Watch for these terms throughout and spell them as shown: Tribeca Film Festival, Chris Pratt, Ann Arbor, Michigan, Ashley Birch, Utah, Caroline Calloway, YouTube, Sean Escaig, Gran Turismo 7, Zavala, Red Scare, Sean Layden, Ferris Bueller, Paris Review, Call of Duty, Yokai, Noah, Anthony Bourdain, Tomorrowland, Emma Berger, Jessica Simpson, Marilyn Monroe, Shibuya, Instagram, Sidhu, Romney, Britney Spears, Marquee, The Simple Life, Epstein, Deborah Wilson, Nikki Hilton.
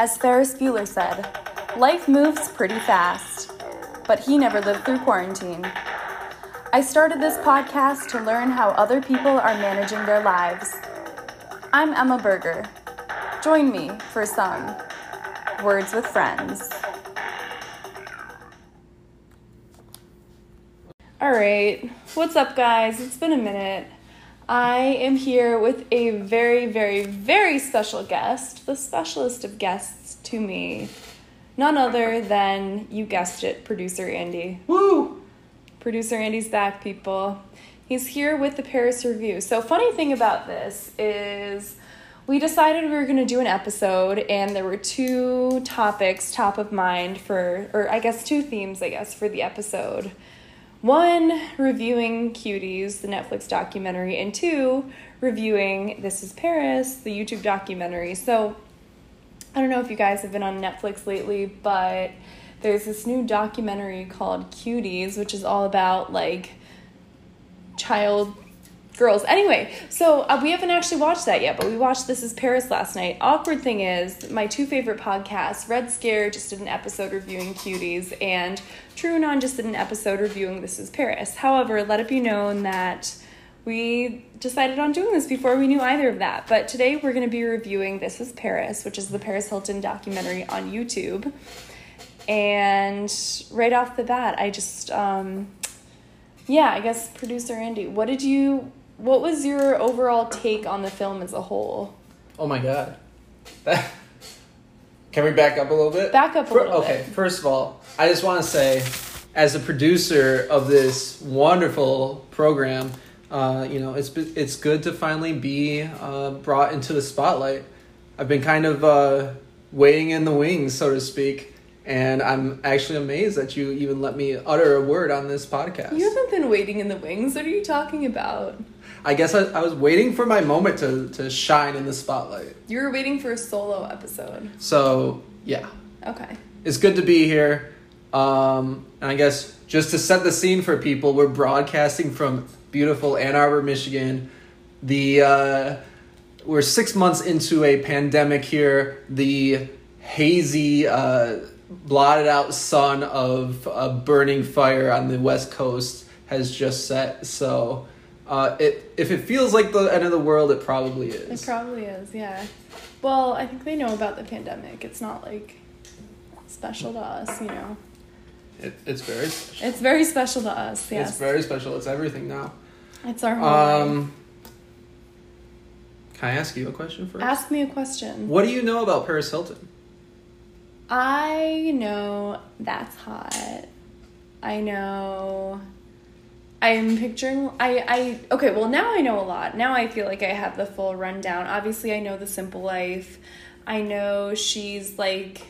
As Ferris Bueller said, life moves pretty fast, but he never lived through quarantine. I started this podcast to learn how other people are managing their lives. I'm Emma Berger. Join me for some Words with Friends. All right, what's up, guys? It's been a minute. I am here with a very, very, very special guest, the specialist of guests to me, none other than, you guessed it, Producer Andy. Woo! Producer Andy's back, people. He's here with the Paris Review. So funny thing about this is we decided we were going to do an episode, and there were two topics top of mind for, or I guess two themes, I guess, for the episode. One, reviewing Cuties, the Netflix documentary, and two, reviewing This is Paris, the YouTube documentary. So, I don't know if you guys have been on Netflix lately, but there's this new documentary called Cuties, which is all about, like, child girls. Anyway, so we haven't actually watched that yet, but we watched This is Paris last night. Awkward thing is, my two favorite podcasts, Red Scare just did an episode reviewing Cuties, and TrueAnon just did an episode reviewing This is Paris. However, let it be known that we decided on doing this before we knew either of that. But today we're going to be reviewing This is Paris, which is the Paris Hilton documentary on YouTube. And right off the bat, I just, I guess, Producer Andy, what was your overall take on the film as a whole? Oh my God. Can we back up a little bit? Back up a little bit. Okay, first of all, I just want to say, as a producer of this wonderful program, it's good to finally be brought into the spotlight. I've been kind of waiting in the wings, so to speak, and I'm actually amazed that you even let me utter a word on this podcast. You haven't been waiting in the wings. What are you talking about? I guess I was waiting for my moment to shine in the spotlight. You were waiting for a solo episode. So, yeah. Okay. It's good to be here. And I guess just to set the scene for people, we're broadcasting from beautiful Ann Arbor, Michigan. We're 6 months into a pandemic here. The hazy, blotted out sun of a burning fire on the West Coast has just set. So, if it feels like the end of the world, it probably is. It probably is, yeah. Well, I think they know about the pandemic. It's not, like, special to us, you know. It's very special. It's very special to us, yes. It's very special. It's everything now. It's our home. Can I ask you a question first? Ask me a question. What do you know about Paris Hilton? I know that's hot. I know... I'm picturing, okay, well, now I know a lot. Now I feel like I have the full rundown. Obviously, I know The Simple Life. I know she's, like,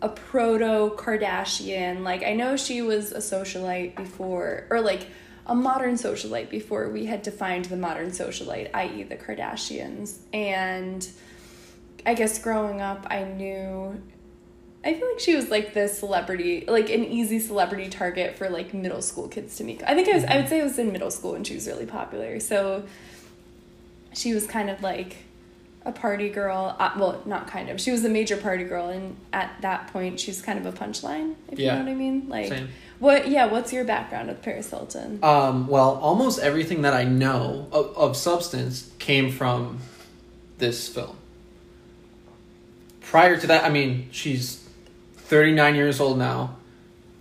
a proto-Kardashian. Like, I know she was a socialite before, or, like, a modern socialite before we had defined the modern socialite, i.e. the Kardashians. And I guess growing up, I feel like she was, like, this celebrity, like, an easy celebrity target for, like, middle school kids to meet. I think I would say I was in middle school when she was really popular. So she was kind of, like, a party girl. Well, not kind of. She was a major party girl, and at that point, she was kind of a punchline, if you know what I mean. Like, same. What's your background with Paris Hilton? Well, almost everything that I know of substance came from this film. Prior to that, I mean, she's 39 years old now.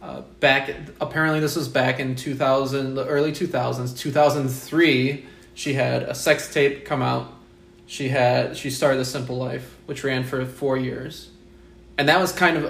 Apparently this was back in the early 2000s. 2003, she had a sex tape come out. She started The Simple Life, which ran for 4 years. And that was kind of,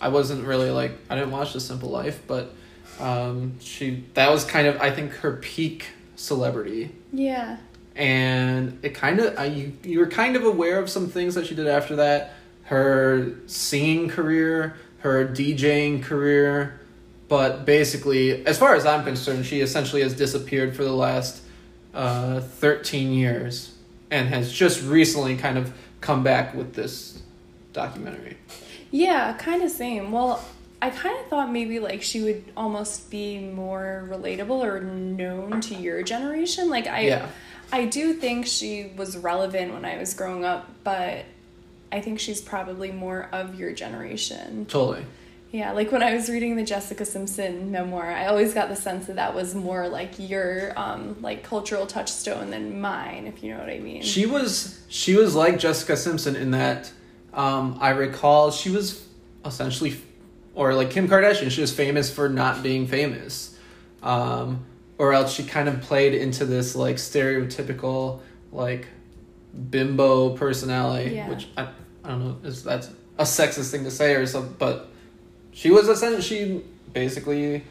I wasn't really like, I didn't watch The Simple Life, but that was kind of, I think, her peak celebrity. Yeah. And it kind of, you were kind of aware of some things that she did after that. Her singing career, her DJing career, but basically, as far as I'm concerned, she essentially has disappeared for the last 13 years and has just recently kind of come back with this documentary. Yeah, kind of same. Well, I kind of thought maybe, like, she would almost be more relatable or known to your generation. Like, I do think she was relevant when I was growing up, but I think she's probably more of your generation. Totally. Yeah, like when I was reading the Jessica Simpson memoir, I always got the sense that that was more like your like cultural touchstone than mine, if you know what I mean. She was like Jessica Simpson in that I recall she was essentially, or like Kim Kardashian, she was famous for not being famous, or else she kind of played into this like stereotypical like bimbo personality, yeah. Which I don't know if that's a sexist thing to say or something, but. She basically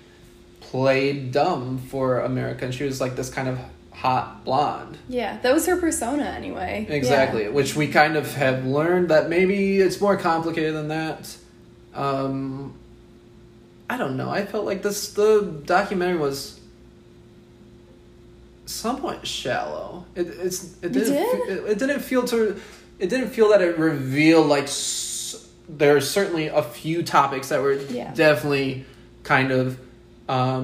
played dumb for America, and she was like this kind of hot blonde. Yeah, that was her persona anyway. Exactly, yeah. Which we kind of have learned that maybe it's more complicated than that. I don't know. I felt like the documentary was somewhat shallow. It didn't feel that it revealed like. There are certainly a few topics that were definitely kind of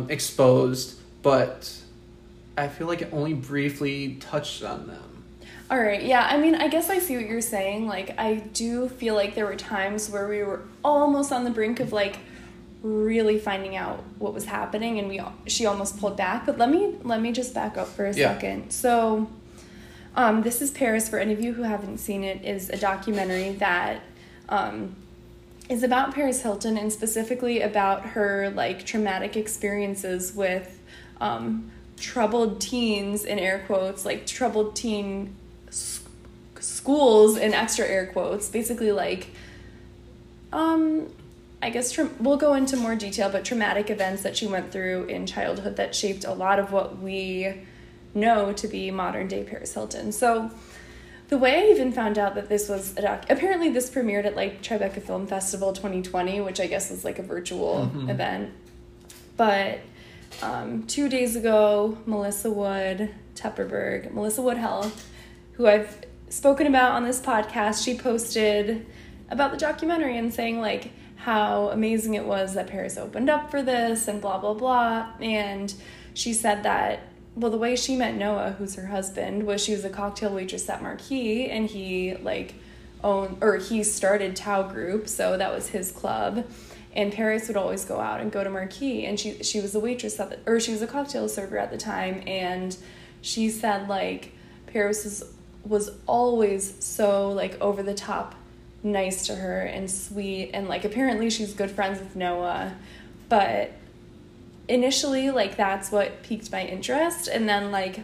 exposed, but I feel like it only briefly touched on them. All right, yeah, I mean, I guess I see what you're saying. Like, I do feel like there were times where we were almost on the brink of, like, really finding out what was happening, and she almost pulled back. But let me just back up for a second. So, This is Paris, for any of you who haven't seen it, is a documentary that... is about Paris Hilton, and specifically about her like traumatic experiences with troubled teens in air quotes, like troubled teen schools in extra air quotes, basically like I guess we'll go into more detail, but traumatic events that she went through in childhood that shaped a lot of what we know to be modern day Paris Hilton. So the way I even found out that this was apparently this premiered at like Tribeca Film Festival 2020, which I guess was like a virtual event. But 2 days ago, Melissa Wood Health, who I've spoken about on this podcast, she posted about the documentary and saying like how amazing it was that Paris opened up for this and blah, blah, blah. And she said that, well, the way she met Noah, who's her husband, was she was a cocktail waitress at Marquee, and he like he started Tao Group, so that was his club. And Paris would always go out and go to Marquee, and she was a waitress she was a cocktail server at the time, and she said like Paris was always so like over the top nice to her and sweet, and like apparently she's good friends with Noah, but initially like that's what piqued my interest, and then like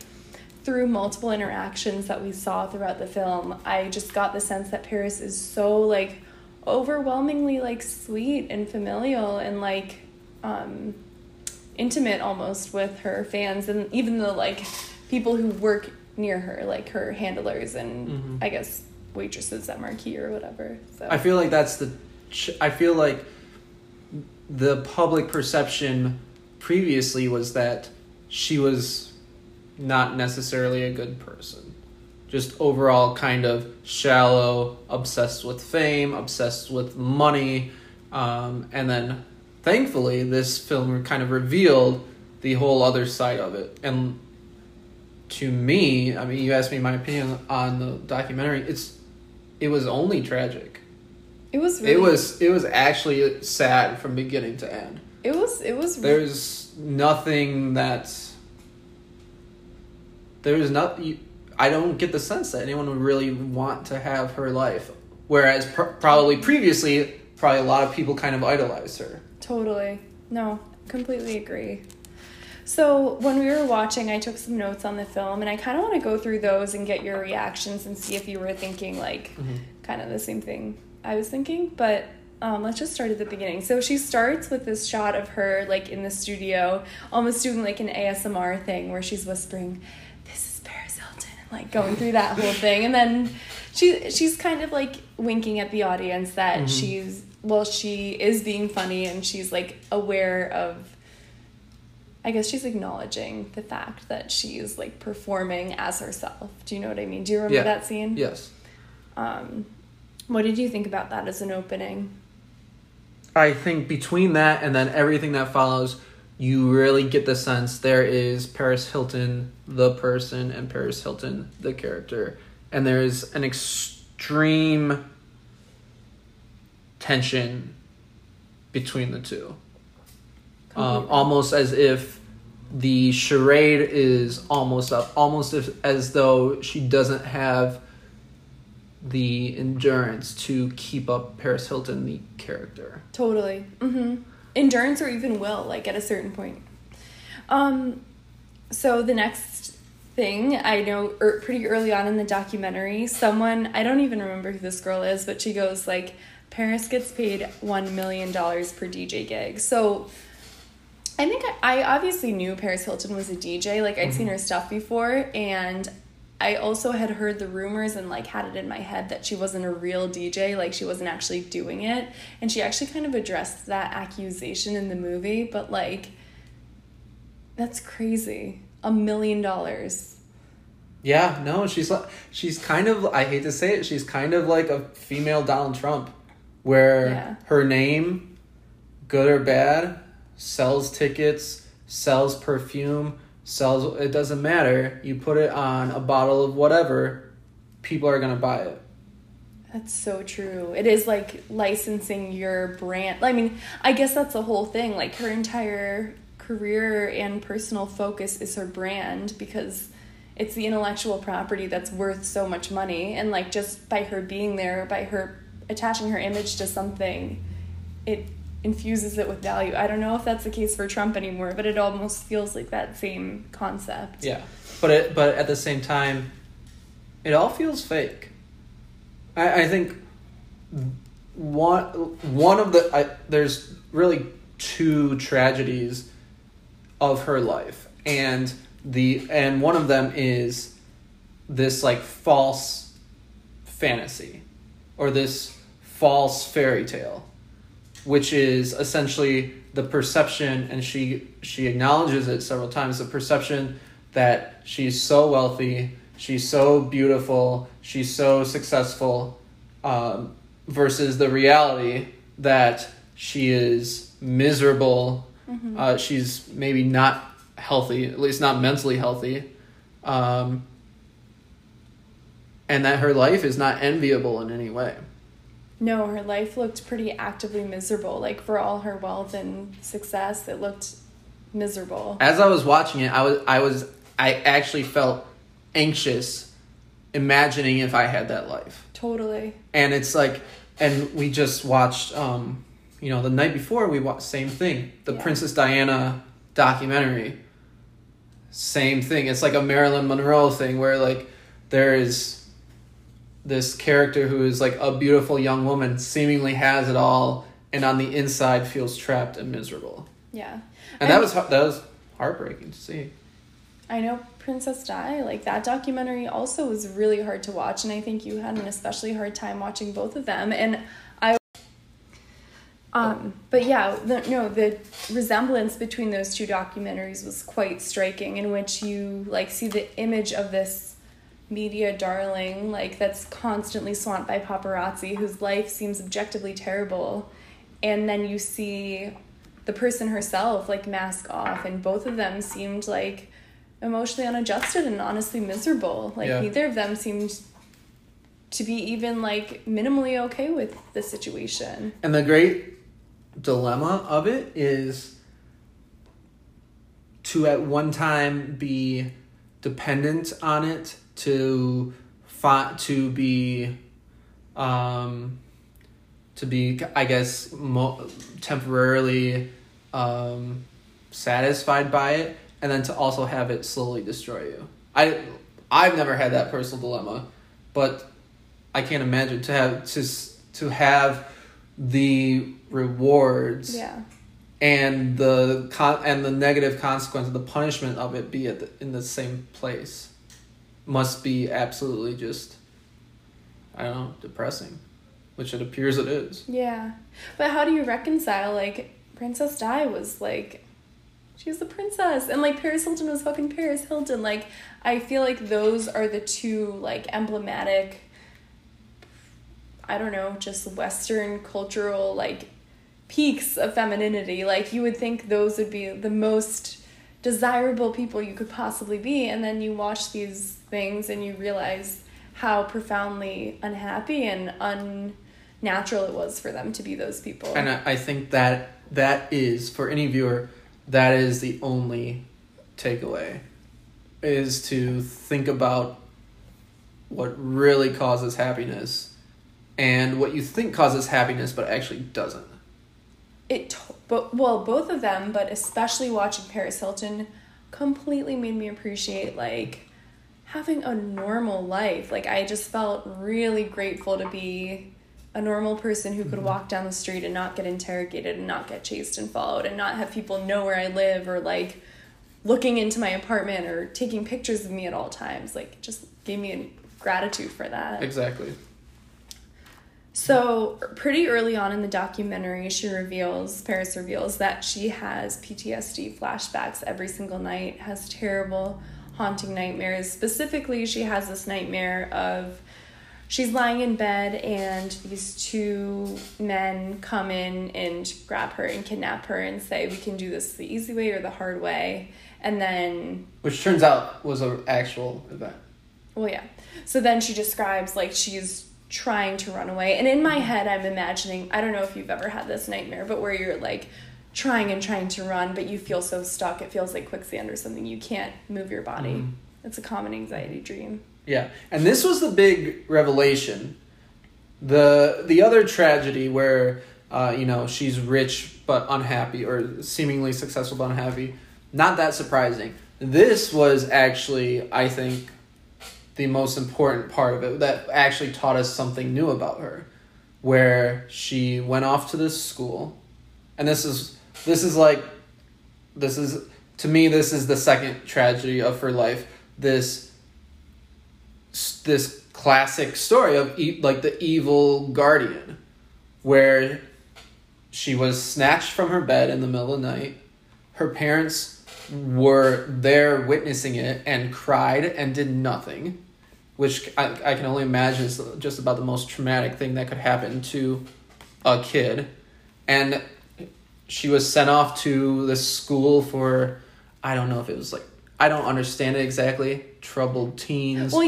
through multiple interactions that we saw throughout the film, I just got the sense that Paris is so like overwhelmingly like sweet and familial and like intimate almost with her fans, and even the like people who work near her, like her handlers and I guess waitresses at Marquee or whatever. So I feel like I feel like the public perception previously was that she was not necessarily a good person, just overall kind of shallow, obsessed with fame, obsessed with money, and then thankfully this film kind of revealed the whole other side of it. And to me, I mean, you asked me my opinion on the documentary, it was only tragic. It was actually sad from beginning to end. There's nothing I don't get the sense that anyone would really want to have her life. Whereas probably previously, a lot of people kind of idolized her. Totally. No, completely agree. So when we were watching, I took some notes on the film, and I kind of want to go through those and get your reactions and see if you were thinking like kind of the same thing I was thinking, but let's just start at the beginning. So she starts with this shot of her like in the studio, almost doing like an ASMR thing where she's whispering, "This is Paris Hilton," and like going through that whole thing. And then she's kind of like winking at the audience that she is being funny, and she's like aware of, I guess she's acknowledging the fact that she is like performing as herself. Do you know what I mean? Do you remember that scene? Yes. What did you think about that as an opening? I think between that and then everything that follows, you really get the sense there is Paris Hilton, the person, and Paris Hilton, the character. And there is an extreme tension between the two. Almost as if the charade is almost up, almost as though she doesn't have the endurance to keep up Paris Hilton, the character. Totally. Mm-hmm. Endurance or even will, like, at a certain point. So the next thing, I know pretty early on in the documentary, someone, I don't even remember who this girl is, but she goes, like, Paris gets paid $1 million per DJ gig. So I think I obviously knew Paris Hilton was a DJ. Like, I'd seen her stuff before, and I also had heard the rumors and, like, had it in my head that she wasn't a real DJ, like, she wasn't actually doing it. And she actually kind of addressed that accusation in the movie, but, like, that's crazy. $1 million. Yeah, no, she's kind of, I hate to say it, she's kind of like a female Donald Trump, where her name, good or bad, sells tickets, sells perfume, sells, it doesn't matter. You put it on a bottle of whatever, people are going to buy it. That's so true. It is like licensing your brand. I mean, I guess that's the whole thing. Like, her entire career and personal focus is her brand, because it's the intellectual property that's worth so much money. And, like, just by her being there, by her attaching her image to something, it infuses it with value. I don't know if that's the case for Trump anymore, but it almost feels like that same concept. Yeah, but at the same time, it all feels fake. I think one of the there's really two tragedies of her life, and one of them is this, like, false fantasy or this false fairy tale, which is essentially the perception, and she acknowledges it several times, the perception that she's so wealthy, she's so beautiful, she's so successful, versus the reality that she is miserable, she's maybe not healthy, at least not mentally healthy, and that her life is not enviable in any way. No, her life looked pretty actively miserable. Like, for all her wealth and success, it looked miserable. As I was watching it, I actually felt anxious imagining if I had that life. Totally. And it's like, and we just watched, the night before we watched, same thing. The Princess Diana documentary, same thing. It's like a Marilyn Monroe thing where, like, there is this character who is, like, a beautiful young woman, seemingly has it all, and on the inside feels trapped and miserable. Yeah. And that was heartbreaking to see. I know, Princess Di, like, that documentary also was really hard to watch, and I think you had an especially hard time watching both of them. And I... but yeah, the resemblance between those two documentaries was quite striking, in which you, like, see the image of this media darling, like, that's constantly swamped by paparazzi, whose life seems objectively terrible, and then you see the person herself, like, mask off, and both of them seemed, like, emotionally unadjusted and honestly miserable. Like, neither of them seemed to be even, like, minimally okay with the situation. And the great dilemma of it is to at one time be dependent on it, to be, I guess, temporarily satisfied by it, and then to also have it slowly destroy you. I've never had that personal dilemma, but I can't imagine to have the rewards and the negative consequence of the punishment of it be in the same place. Must be absolutely just, I don't know, depressing, which it appears it is. Yeah. But how do you reconcile, like, Princess Di was, like, she was the princess, and, like, Paris Hilton was fucking Paris Hilton. Like, I feel like those are the two, like, emblematic, I don't know, just Western cultural, like, peaks of femininity. Like, you would think those would be the most desirable people you could possibly be, and then you watch these things and you realize how profoundly unhappy and natural it was for them to be those people. And I think that that is, for any viewer, that is the only takeaway, is to think about what really causes happiness and what you think causes happiness but actually doesn't. Well, both of them, but especially watching Paris Hilton completely made me appreciate, like, having a normal life. Like, I just felt really grateful to be a normal person who could walk down the street and not get interrogated and not get chased and followed and not have people know where I live or, like, looking into my apartment or taking pictures of me at all times. Like, just gave me a gratitude for that. Exactly. So pretty early on in the documentary, Paris reveals that she has PTSD flashbacks every single night, has terrible haunting nightmares. Specifically, she has this nightmare of she's lying in bed and these two men come in and grab her and kidnap her and say, we can do this the easy way or the hard way. And then... which turns out was an actual event. Well, yeah. So then she describes, like, she's trying to run away. And in my head, I'm imagining, I don't know if you've ever had this nightmare, but where you're, like, trying to run, but you feel so stuck. It feels like quicksand or something. You can't move your body. Mm-hmm. It's a common anxiety dream. Yeah. And this was the big revelation. The other tragedy where, she's rich but unhappy, or seemingly successful but unhappy, not that surprising. This was actually, I think, the most important part of it that actually taught us something new about her, where she went off to this school, and this is the second tragedy of her life. This classic story of the evil guardian, where she was snatched from her bed in the middle of the night. Her parents were there witnessing it and cried and did nothing, which I can only imagine is just about the most traumatic thing that could happen to a kid. And she was sent off to this school for, I don't know if it was like, I don't understand it exactly, troubled teens. Well,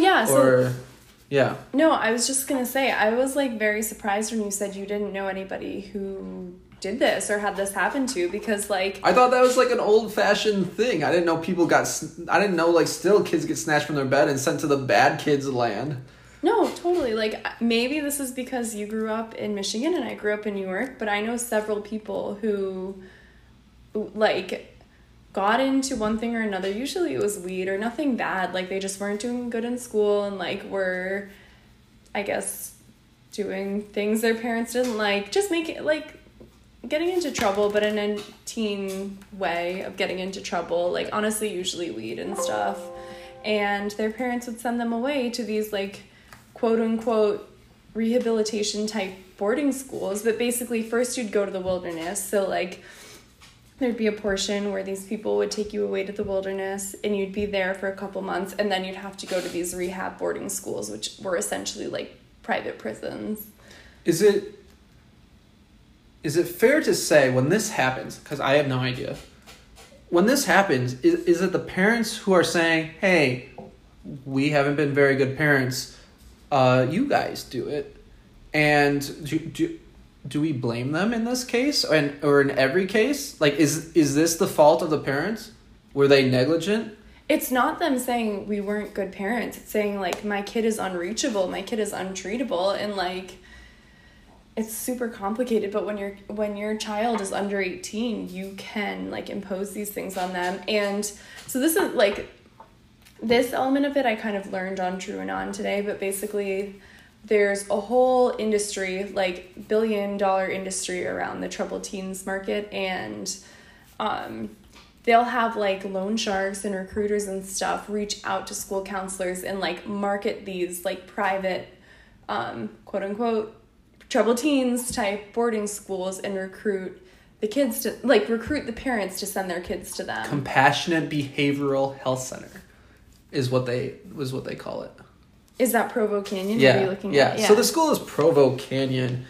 yeah. No, I was just going to say, I was like very surprised when you said you didn't know anybody who did this or had this happen to, because like... I thought that was like an old-fashioned thing. I didn't know still kids get snatched from their bed and sent to the bad kids' land. No, totally. Like, maybe this is because you grew up in Michigan and I grew up in New York, but I know several people who, like... got into one thing or another. Usually it was weed or nothing bad. Like, they just weren't doing good in school and, like, were, I guess, doing things their parents didn't like. Just getting into trouble, but in a teen way of getting into trouble. Like, honestly, usually weed and stuff. And their parents would send them away to these, like, quote-unquote rehabilitation-type boarding schools. But basically, first you'd go to the wilderness. So, like... there'd be a portion where these people would take you away to the wilderness and you'd be there for a couple months, and then you'd have to go to these rehab boarding schools, which were essentially like private prisons. Is it fair to say when this happens, because I have no idea, when this happens, is it the parents who are saying, hey, we haven't been very good parents, you guys do it? And do we blame them in this case or in every case? Like, is this the fault of the parents? Were they negligent? It's not them saying we weren't good parents. It's saying, like, my kid is unreachable, my kid is untreatable, and, like, it's super complicated. But when your child is under 18, you can, like, impose these things on them. And so this is, like, this element of it I kind of learned on TrueAnon today, but basically... there's a whole industry, like $1 billion industry around the troubled teens market, and they'll have like loan sharks and recruiters and stuff reach out to school counselors and like market these like private quote unquote troubled teens type boarding schools and recruit the parents to send their kids to them. Compassionate Behavioral Health Center is what they call it. Is that Provo Canyon? Yeah, looking at? Yeah. So the school is Provo Canyon,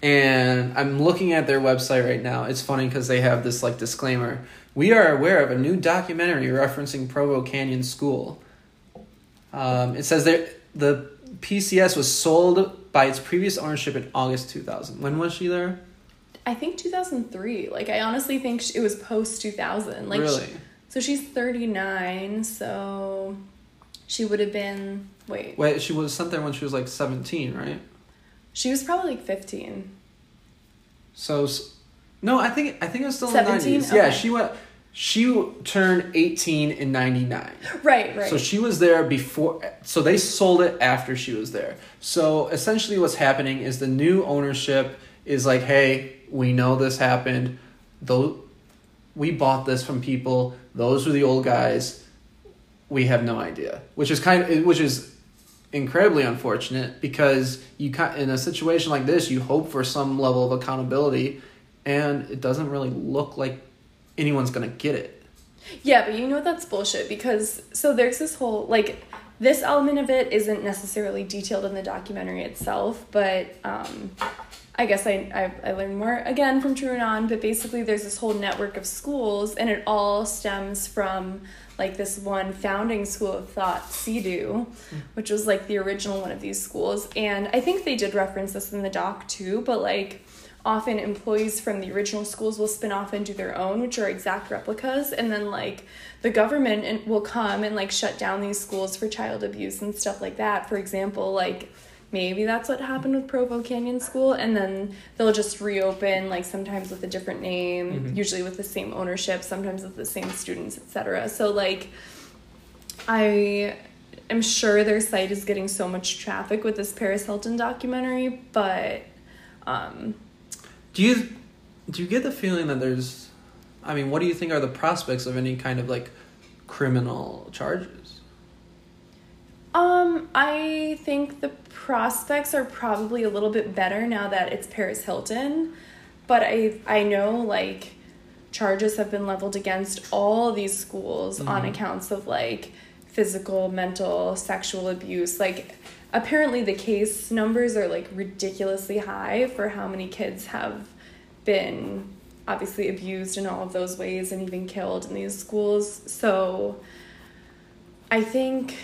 and I'm looking at their website right now. It's funny because they have this like disclaimer: we are aware of a new documentary referencing Provo Canyon School. It says the PCS was sold by its previous ownership in August 2000. When was she there? I think 2003. Like, I honestly think it was post-2000. Like, really? So she's 39, so she would have been... Wait, she was sent there when she was, like, 17, right? She was probably, like, 15. So... No, I think it was still 17? In the 90s. Okay. Yeah, she turned 18 in 99. Right. So she was there before... So they sold it after she was there. So essentially what's happening is the new ownership is like, hey, we know this happened. We bought this from people. Those were the old guys. We have no idea. Which is incredibly unfortunate, because you in a situation like this, you hope for some level of accountability, and it doesn't really look like anyone's going to get it. Yeah, but you know that's bullshit, because there's this whole, like, this element of it isn't necessarily detailed in the documentary itself, but I guess I learned more, again, from TrueAnon, but basically there's this whole network of schools, and it all stems from, like, this one founding school of thought, Sidhu, which was, like, the original one of these schools. And I think they did reference this in the doc, too, but, like, often employees from the original schools will spin off and do their own, which are exact replicas, and then, like, the government will come and, like, shut down these schools for child abuse and stuff like that. For example, like... Maybe that's what happened with Provo Canyon School, and then they'll just reopen, like, sometimes with a different name, usually with the same ownership, sometimes with the same students, etc. So, like, I am sure their site is getting so much traffic with this Paris Hilton documentary, but do you get the feeling that there's, I mean, what do you think are the prospects of any kind of, like, criminal charges? I think the prospects are probably a little bit better now that it's Paris Hilton, but I know, like, charges have been leveled against all these schools on accounts of, like, physical, mental, sexual abuse. Like, apparently the case numbers are, like, ridiculously high for how many kids have been obviously abused in all of those ways and even killed in these schools. So I think...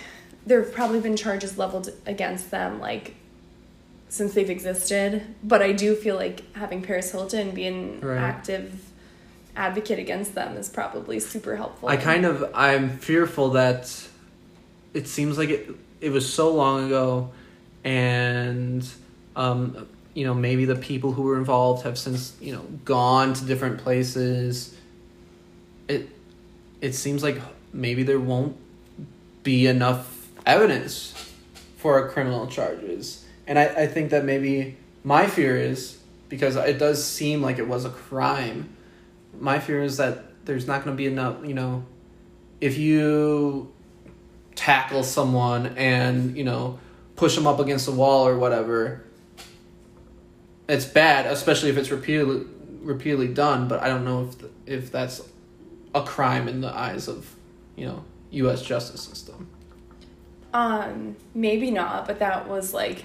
there have probably been charges leveled against them, like, since they've existed. But I do feel like having Paris Hilton be an active advocate against them is probably super helpful. I'm fearful that it seems like it was so long ago, and, you know, maybe the people who were involved have since, you know, gone to different places. It seems like maybe there won't be enough evidence for criminal charges. And I think that maybe my fear is, because it does seem like it was a crime, my fear is that there's not going to be enough, you know, if you tackle someone and, you know, push them up against the wall or whatever, it's bad, especially if it's repeatedly done, but I don't know if that's a crime in the eyes of, you know, U.S. justice system. Maybe not, but that was, like,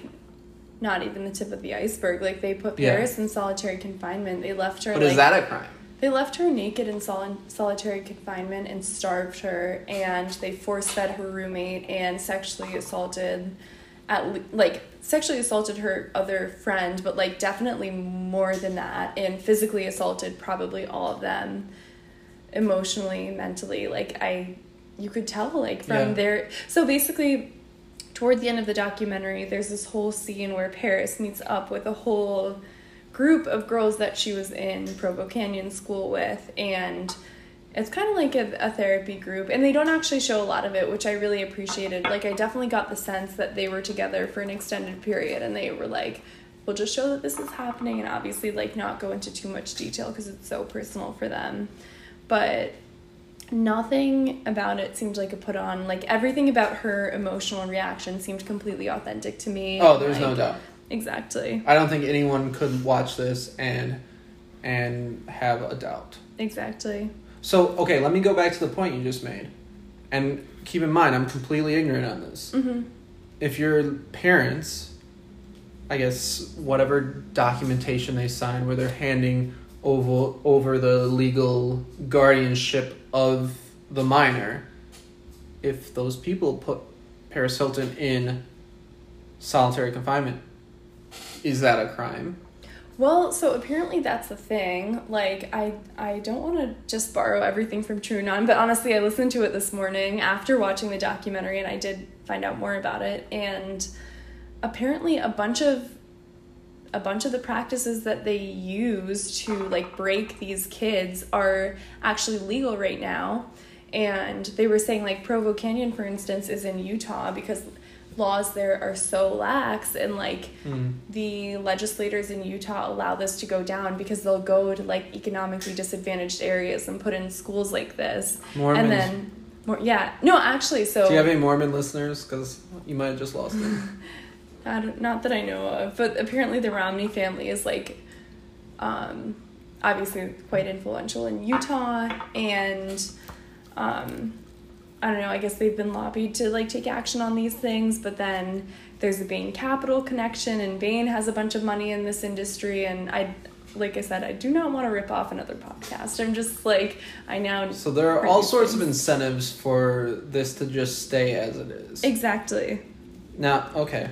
not even the tip of the iceberg. Like, they put Paris in solitary confinement. They left her... But is that a crime? They left her naked in solitary confinement and starved her, and they force-fed her roommate and sexually assaulted her other friend, but, like, definitely more than that, and physically assaulted probably all of them, emotionally, mentally. Like, you could tell, like, from there. So basically, toward the end of the documentary, there's this whole scene where Paris meets up with a whole group of girls that she was in Provo Canyon School with. And it's kind of like a therapy group. And they don't actually show a lot of it, which I really appreciated. Like, I definitely got the sense that they were together for an extended period. And they were like, we'll just show that this is happening. And obviously, like, not go into too much detail because it's so personal for them. But... nothing about it seemed like a put on. Like, everything about her emotional reaction seemed completely authentic to me. Oh, there's, like, no doubt. Exactly. I don't think anyone could watch this and have a doubt. Exactly. So, okay, let me go back to the point you just made. And keep in mind, I'm completely ignorant on this. Mm-hmm. If your parents, I guess, whatever documentation they sign where they're handing over the legal guardianship of the minor, if those people put Paris Hilton in solitary confinement, Is that a crime? Well, so apparently that's the thing. Like, I don't want to just borrow everything from TrueAnon, but honestly, I listened to it this morning after watching the documentary, and I did find out more about it. And apparently a bunch of the practices that they use to, like, break these kids are actually legal right now. And they were saying, like, Provo Canyon, for instance, is in Utah because laws there are so lax, and like the legislators in Utah allow this to go down because they'll go to like economically disadvantaged areas and put in schools like this. Mormons. And then do you have any Mormon listeners? Because you might have just lost them. Not that I know of, but apparently the Romney family is like obviously quite influential in Utah, and I don't know, I guess they've been lobbied to, like, take action on these things, but then there's a Bain Capital connection, and Bain has a bunch of money in this industry, and I do not want to rip off another podcast. I'm just, like, I now... So there are all sorts of incentives for this to just stay as it is. Exactly. Now, okay.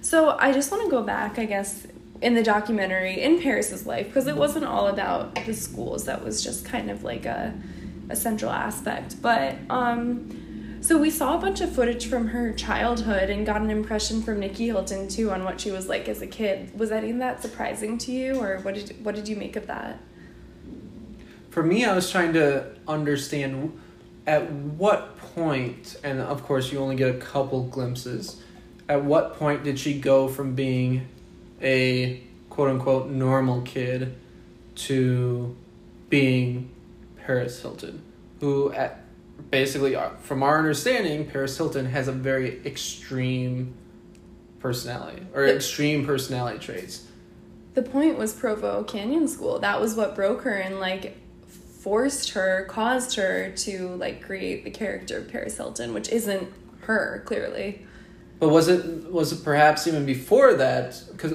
So I just want to go back, I guess, in the documentary, in Paris's life, because it wasn't all about the schools. That was just kind of, like, a central aspect, but so we saw a bunch of footage from her childhood and got an impression from Nikki Hilton too on what she was like as a kid. Was any of that surprising to you, or what did you make of that? For me, I was trying to understand at what point, and of course you only get a couple glimpses, at what point did she go from being a quote-unquote normal kid to being Paris Hilton, who basically, from our understanding, Paris Hilton has a very extreme personality, or extreme personality traits. The point was Provo Canyon School. That was what broke her and, like, caused her to, like, create the character of Paris Hilton, which isn't her, clearly. But was it perhaps even before that? Because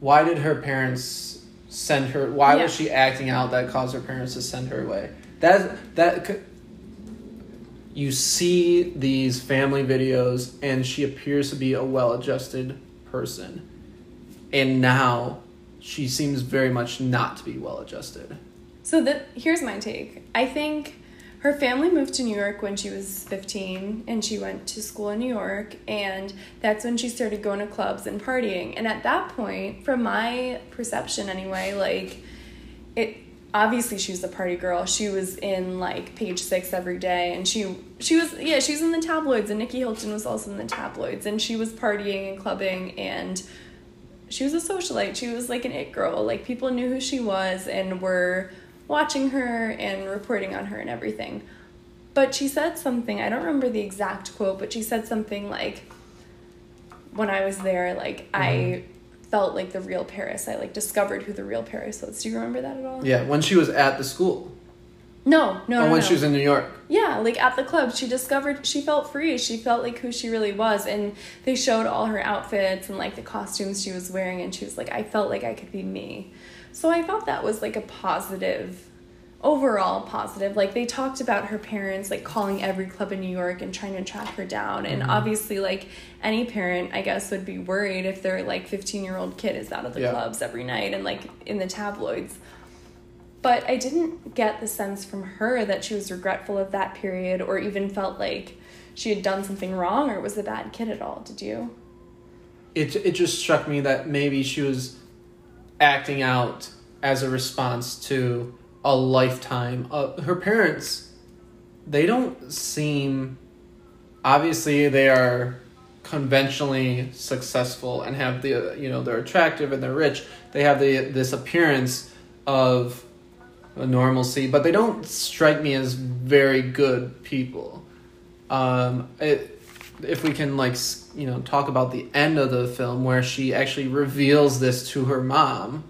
why did her parents... send her, why was she acting out that caused her parents to send her away? You see these family videos and she appears to be a well-adjusted person, and now she seems very much not to be well-adjusted. So here's my take. I think her family moved to New York when she was 15, and she went to school in New York, and that's when she started going to clubs and partying. And at that point, from my perception anyway, like, it obviously she was a party girl. She was in, like, Page Six every day, and she was in the tabloids, and Nikki Hilton was also in the tabloids, and she was partying and clubbing, and she was a socialite. She was, like, an it girl. Like, people knew who she was and were watching her and reporting on her and everything. But she said something, I don't remember the exact quote, but she said something like, when I was there, like, I felt like the real Paris. I, like, discovered who the real Paris was. Do you remember that at all? Yeah, when she was at the school. She was in New York. Yeah, like, at the club, she felt free. She felt like who she really was. And they showed all her outfits and, like, the costumes she was wearing, and she was like, I felt like I could be me. So I thought that was, like, a overall positive. Like, they talked about her parents, like, calling every club in New York and trying to track her down. And obviously, like, any parent, I guess, would be worried if their, like, 15-year-old kid is out of the clubs every night and, like, in the tabloids. But I didn't get the sense from her that she was regretful of that period or even felt like she had done something wrong or was a bad kid at all. Did you? It just struck me that maybe she was acting out as a response to a lifetime. Her parents, they don't seem... Obviously, they are conventionally successful and have the, you know, they're attractive and they're rich. They have this appearance of a normalcy, but they don't strike me as very good people. If we can, like, you know, talk about the end of the film where she actually reveals this to her mom.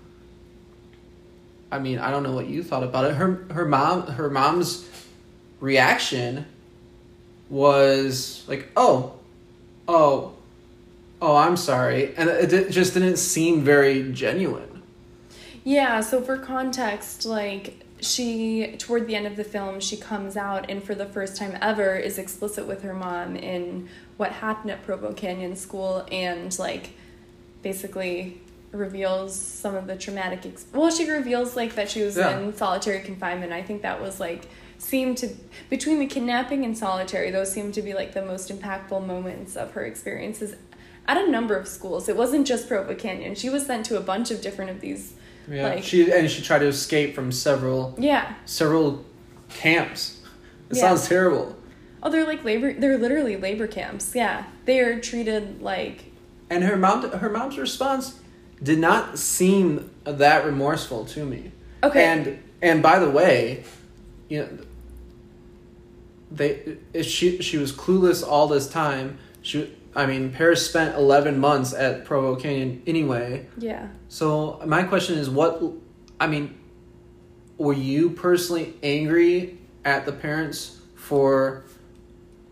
I mean, I don't know what you thought about it. Her mom's reaction was like, oh, I'm sorry. And it just didn't seem very genuine. Yeah, so for context, like, she, toward the end of the film, she comes out and for the first time ever is explicit with her mom in what happened at Provo Canyon School and, like, basically reveals some of the traumatic she reveals like that she was in solitary confinement. I think that was like between the kidnapping and solitary, those seemed to be like the most impactful moments of her experiences at a number of schools. It wasn't just Provo Canyon. She was sent to a bunch of different of these. Yeah, she tried to escape from several camps. It sounds terrible. Oh, they're literally labor camps. Yeah, they are treated like. And her mom's response did not seem that remorseful to me. Okay. And by the way, you know, she was clueless all this time. Paris spent 11 months at Provo Canyon anyway. Yeah. So my question is, were you personally angry at the parents for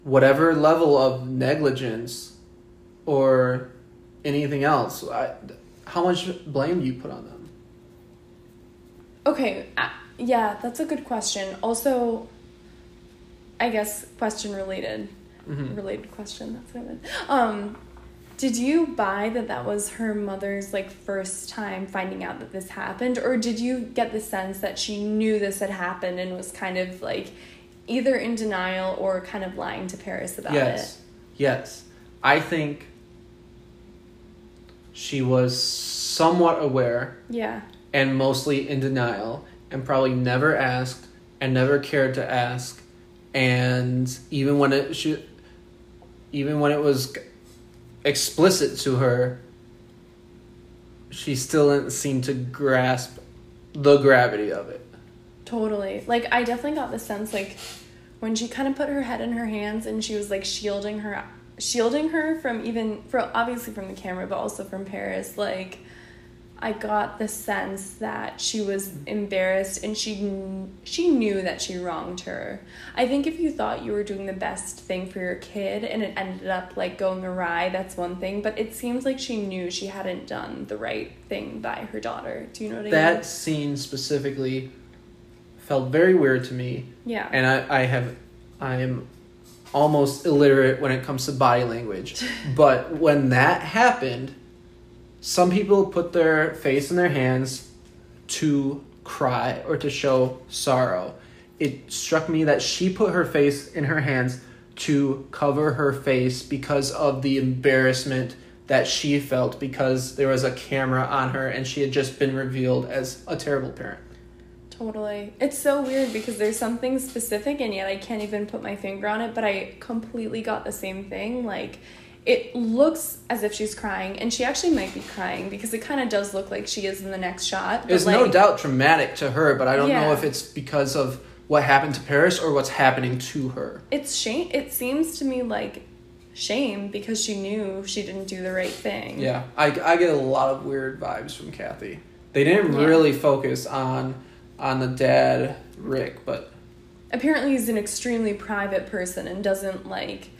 whatever level of negligence or anything else? How much blame do you put on them? Okay. Yeah, that's a good question. Also, I guess related question. That's what I meant. Did you buy that was her mother's like first time finding out that this happened, or did you get the sense that she knew this had happened and was kind of like either in denial or kind of lying to Paris about it? Yes. I think she was somewhat aware. Yeah. And mostly in denial and probably never asked and never cared to ask. And even when it was explicit to her, she still didn't seem to grasp the gravity of it. Totally. Like, I definitely got the sense, like, when she kind of put her head in her hands and she was, like, shielding her from obviously from the camera, but also from Paris, like, I got the sense that she was embarrassed and she knew that she wronged her. I think if you thought you were doing the best thing for your kid and it ended up like going awry, that's one thing. But it seems like she knew she hadn't done the right thing by her daughter. Do you know what I mean? That scene specifically felt very weird to me. Yeah. And I am almost illiterate when it comes to body language. But when that happened, some people put their face in their hands to cry or to show sorrow. It struck me that she put her face in her hands to cover her face because of the embarrassment that she felt because there was a camera on her and she had just been revealed as a terrible parent. Totally. It's so weird because there's something specific and yet I can't even put my finger on it, but I completely got the same thing. Like, it looks as if she's crying, and she actually might be crying because it kind of does look like she is in the next shot. It's like, no doubt traumatic to her, but I don't know if it's because of what happened to Paris or what's happening to her. It's shame. It seems to me like shame because she knew she didn't do the right thing. Yeah, I get a lot of weird vibes from Kathy. They didn't really focus on the dad, Rick, but apparently he's an extremely private person and doesn't like.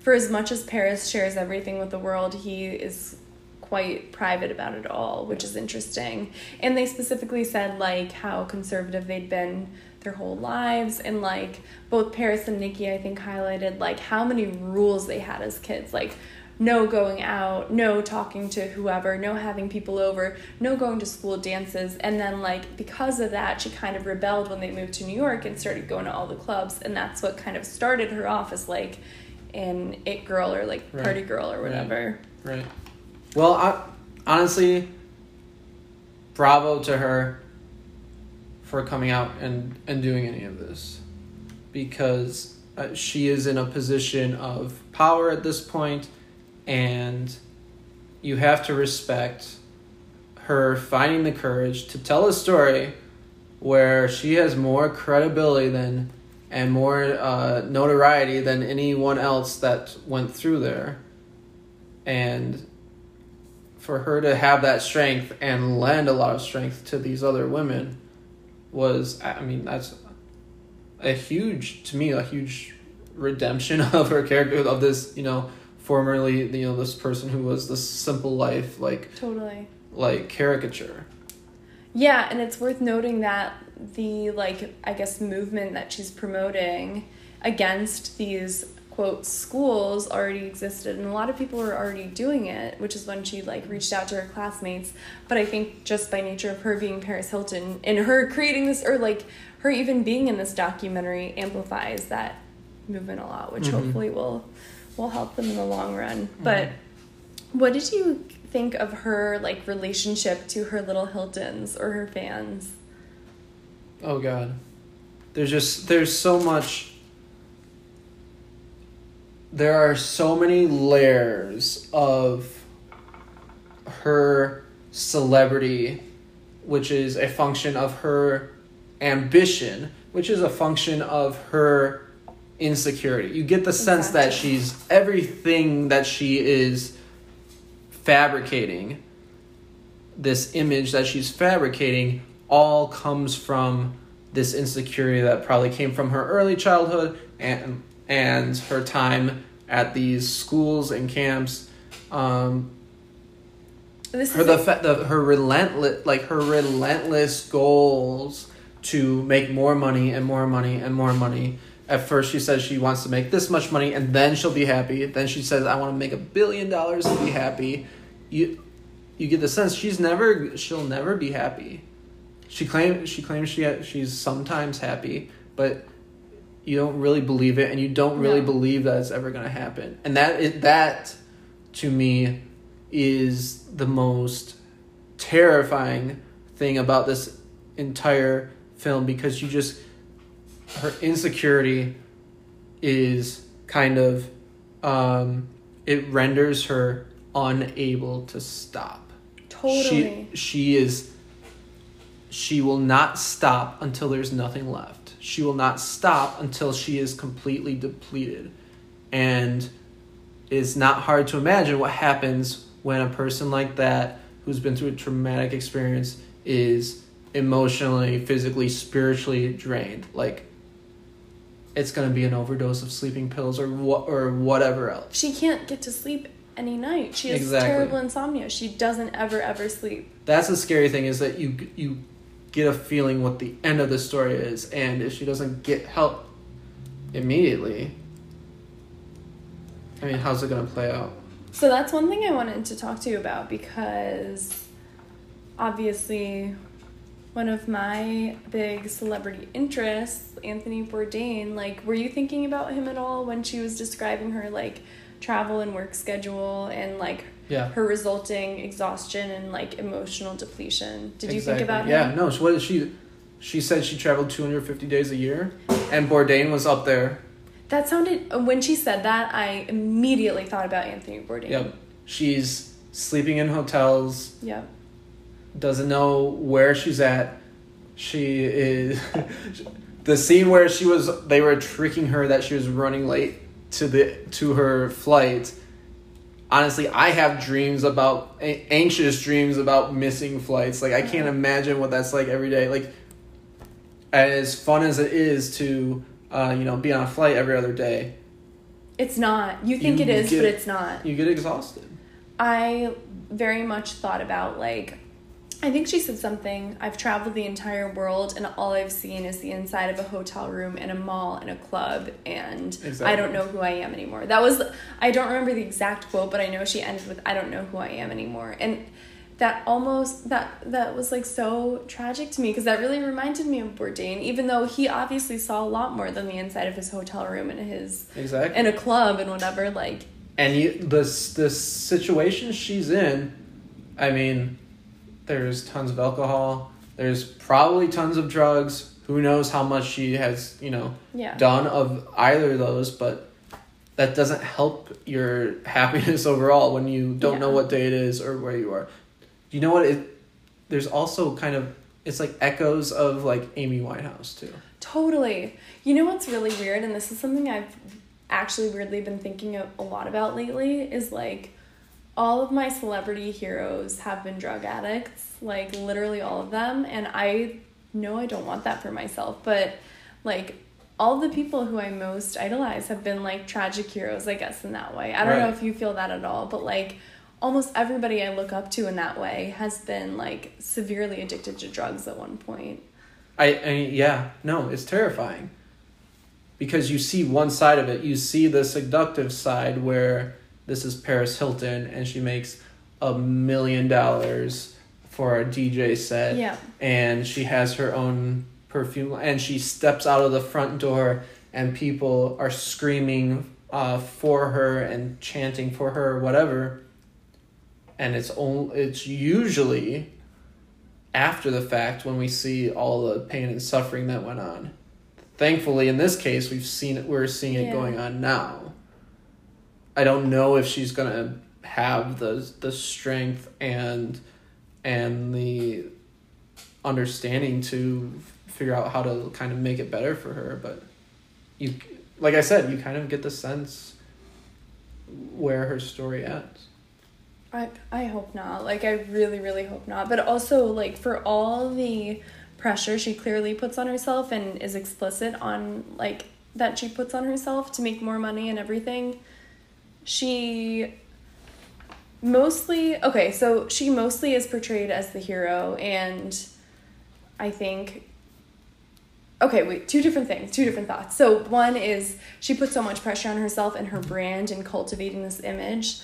For as much as Paris shares everything with the world, he is quite private about it all, which is interesting. And they specifically said, like, how conservative they'd been their whole lives. And, like, both Paris and Nikki, I think, highlighted, like, how many rules they had as kids. Like, no going out, no talking to whoever, no having people over, no going to school dances. And then, like, because of that, she kind of rebelled when they moved to New York and started going to all the clubs. And that's what kind of started her off as, like, an it girl or like party girl or whatever. Right. Well, honestly, bravo to her for coming out and doing any of this because she is in a position of power at this point, and you have to respect her finding the courage to tell a story where she has more credibility than and more notoriety than anyone else that went through there. And for her to have that strength and lend a lot of strength to these other women was, that's a huge redemption of her character, of this, formerly, this person who was this Simple Life, like, totally, like, caricature. Yeah, and it's worth noting that the, like, I guess, movement that she's promoting against these quote, schools already existed, and a lot of people were already doing it, which is when she, like, reached out to her classmates. But I think just by nature of her being Paris Hilton and her creating this, or, like, her even being in this documentary amplifies that movement a lot, which hopefully will help them in the long run. But what did you think of her, like, relationship to her little Hiltons or her fans? Oh, God. There's so much... There are so many layers of her celebrity, which is a function of her ambition, which is a function of her insecurity. You get the sense that she's everything that she is fabricating, this image that she's fabricating, all comes from this insecurity that probably came from her early childhood and her time at these schools and camps, her relentless goals to make more money and more money and more money. At first, she says she wants to make this much money, and then she'll be happy. Then she says, "I want to make $1 billion to be happy." You get the sense she'll never be happy. She claims she's sometimes happy, but you don't really believe it, and you don't really believe that it's ever going to happen. And that to me is the most terrifying thing about this entire film, because her insecurity is kind of, it renders her unable to stop. Totally. She will not stop until there's nothing left. She will not stop until she is completely depleted. And it's not hard to imagine what happens when a person like that, who's been through a traumatic experience, is emotionally, physically, spiritually drained. Like, it's going to be an overdose of sleeping pills or whatever else. She can't get to sleep any night. She has terrible insomnia. She doesn't ever sleep. That's the scary thing, is that you get a feeling what the end of the story is, and if she doesn't get help immediately, I mean, how's it going to play out? So that's one thing I wanted to talk to you about, because obviously one of my big celebrity interests, Anthony Bourdain, like, were you thinking about him at all when she was describing her, like, travel and work schedule and, like, her resulting exhaustion and, like, emotional depletion? Did you think about him? Yeah, no. So what did she said she traveled 250 days a year, and Bourdain was up there. That sounded... When she said that, I immediately thought about Anthony Bourdain. Yep. She's sleeping in hotels. Yep. Doesn't know where she's at. She is... The scene where she was... They were tricking her that she was running late to her flight... Honestly, I have anxious dreams about missing flights. Like, I can't imagine what that's like every day. Like, as fun as it is to, be on a flight every other day. It's not. You think it is, but it's not. You get exhausted. I very much thought about, like, I think she said something, I've traveled the entire world and all I've seen is the inside of a hotel room and a mall and a club, and I don't know who I am anymore. I don't remember the exact quote, but I know she ended with, I don't know who I am anymore. And that was, like, so tragic to me, because that really reminded me of Bourdain, even though he obviously saw a lot more than the inside of his hotel room and his and a club and whatever. Like, and the situation she's in, I mean... There's tons of alcohol. There's probably tons of drugs. Who knows how much she has, done of either of those, but that doesn't help your happiness overall when you don't know what day it is or where you are. You know what? There's also kind of, it's like echoes of, like, Amy Winehouse too. Totally. You know what's really weird, and this is something I've actually weirdly been thinking a lot about lately, is, like, all of my celebrity heroes have been drug addicts, like, literally all of them. And I know I don't want that for myself, but, like, all the people who I most idolize have been, like, tragic heroes, I guess, in that way. I don't know if you feel that at all, but, like, almost everybody I look up to in that way has been, like, severely addicted to drugs at one point. I it's terrifying. because you see one side of it. You see the seductive side where this is Paris Hilton and she makes $1 million for a DJ set. Yeah. And she has her own perfume and she steps out of the front door and people are screaming for her and chanting for her or whatever. And it's usually after the fact when we see all the pain and suffering that went on. Thankfully, in this case, we're seeing it going on now. I don't know if she's gonna have the strength and the understanding to figure out how to kind of make it better for her, but you, like I said, you kind of get the sense where her story ends. I hope not. Like, I really, really hope not. But also, like, for all the pressure she clearly puts on herself and is explicit on, like, that she puts on herself to make more money and everything, she mostly is portrayed as the hero, and I think... Okay, wait, two different thoughts. So one is she puts so much pressure on herself and her brand and cultivating this image.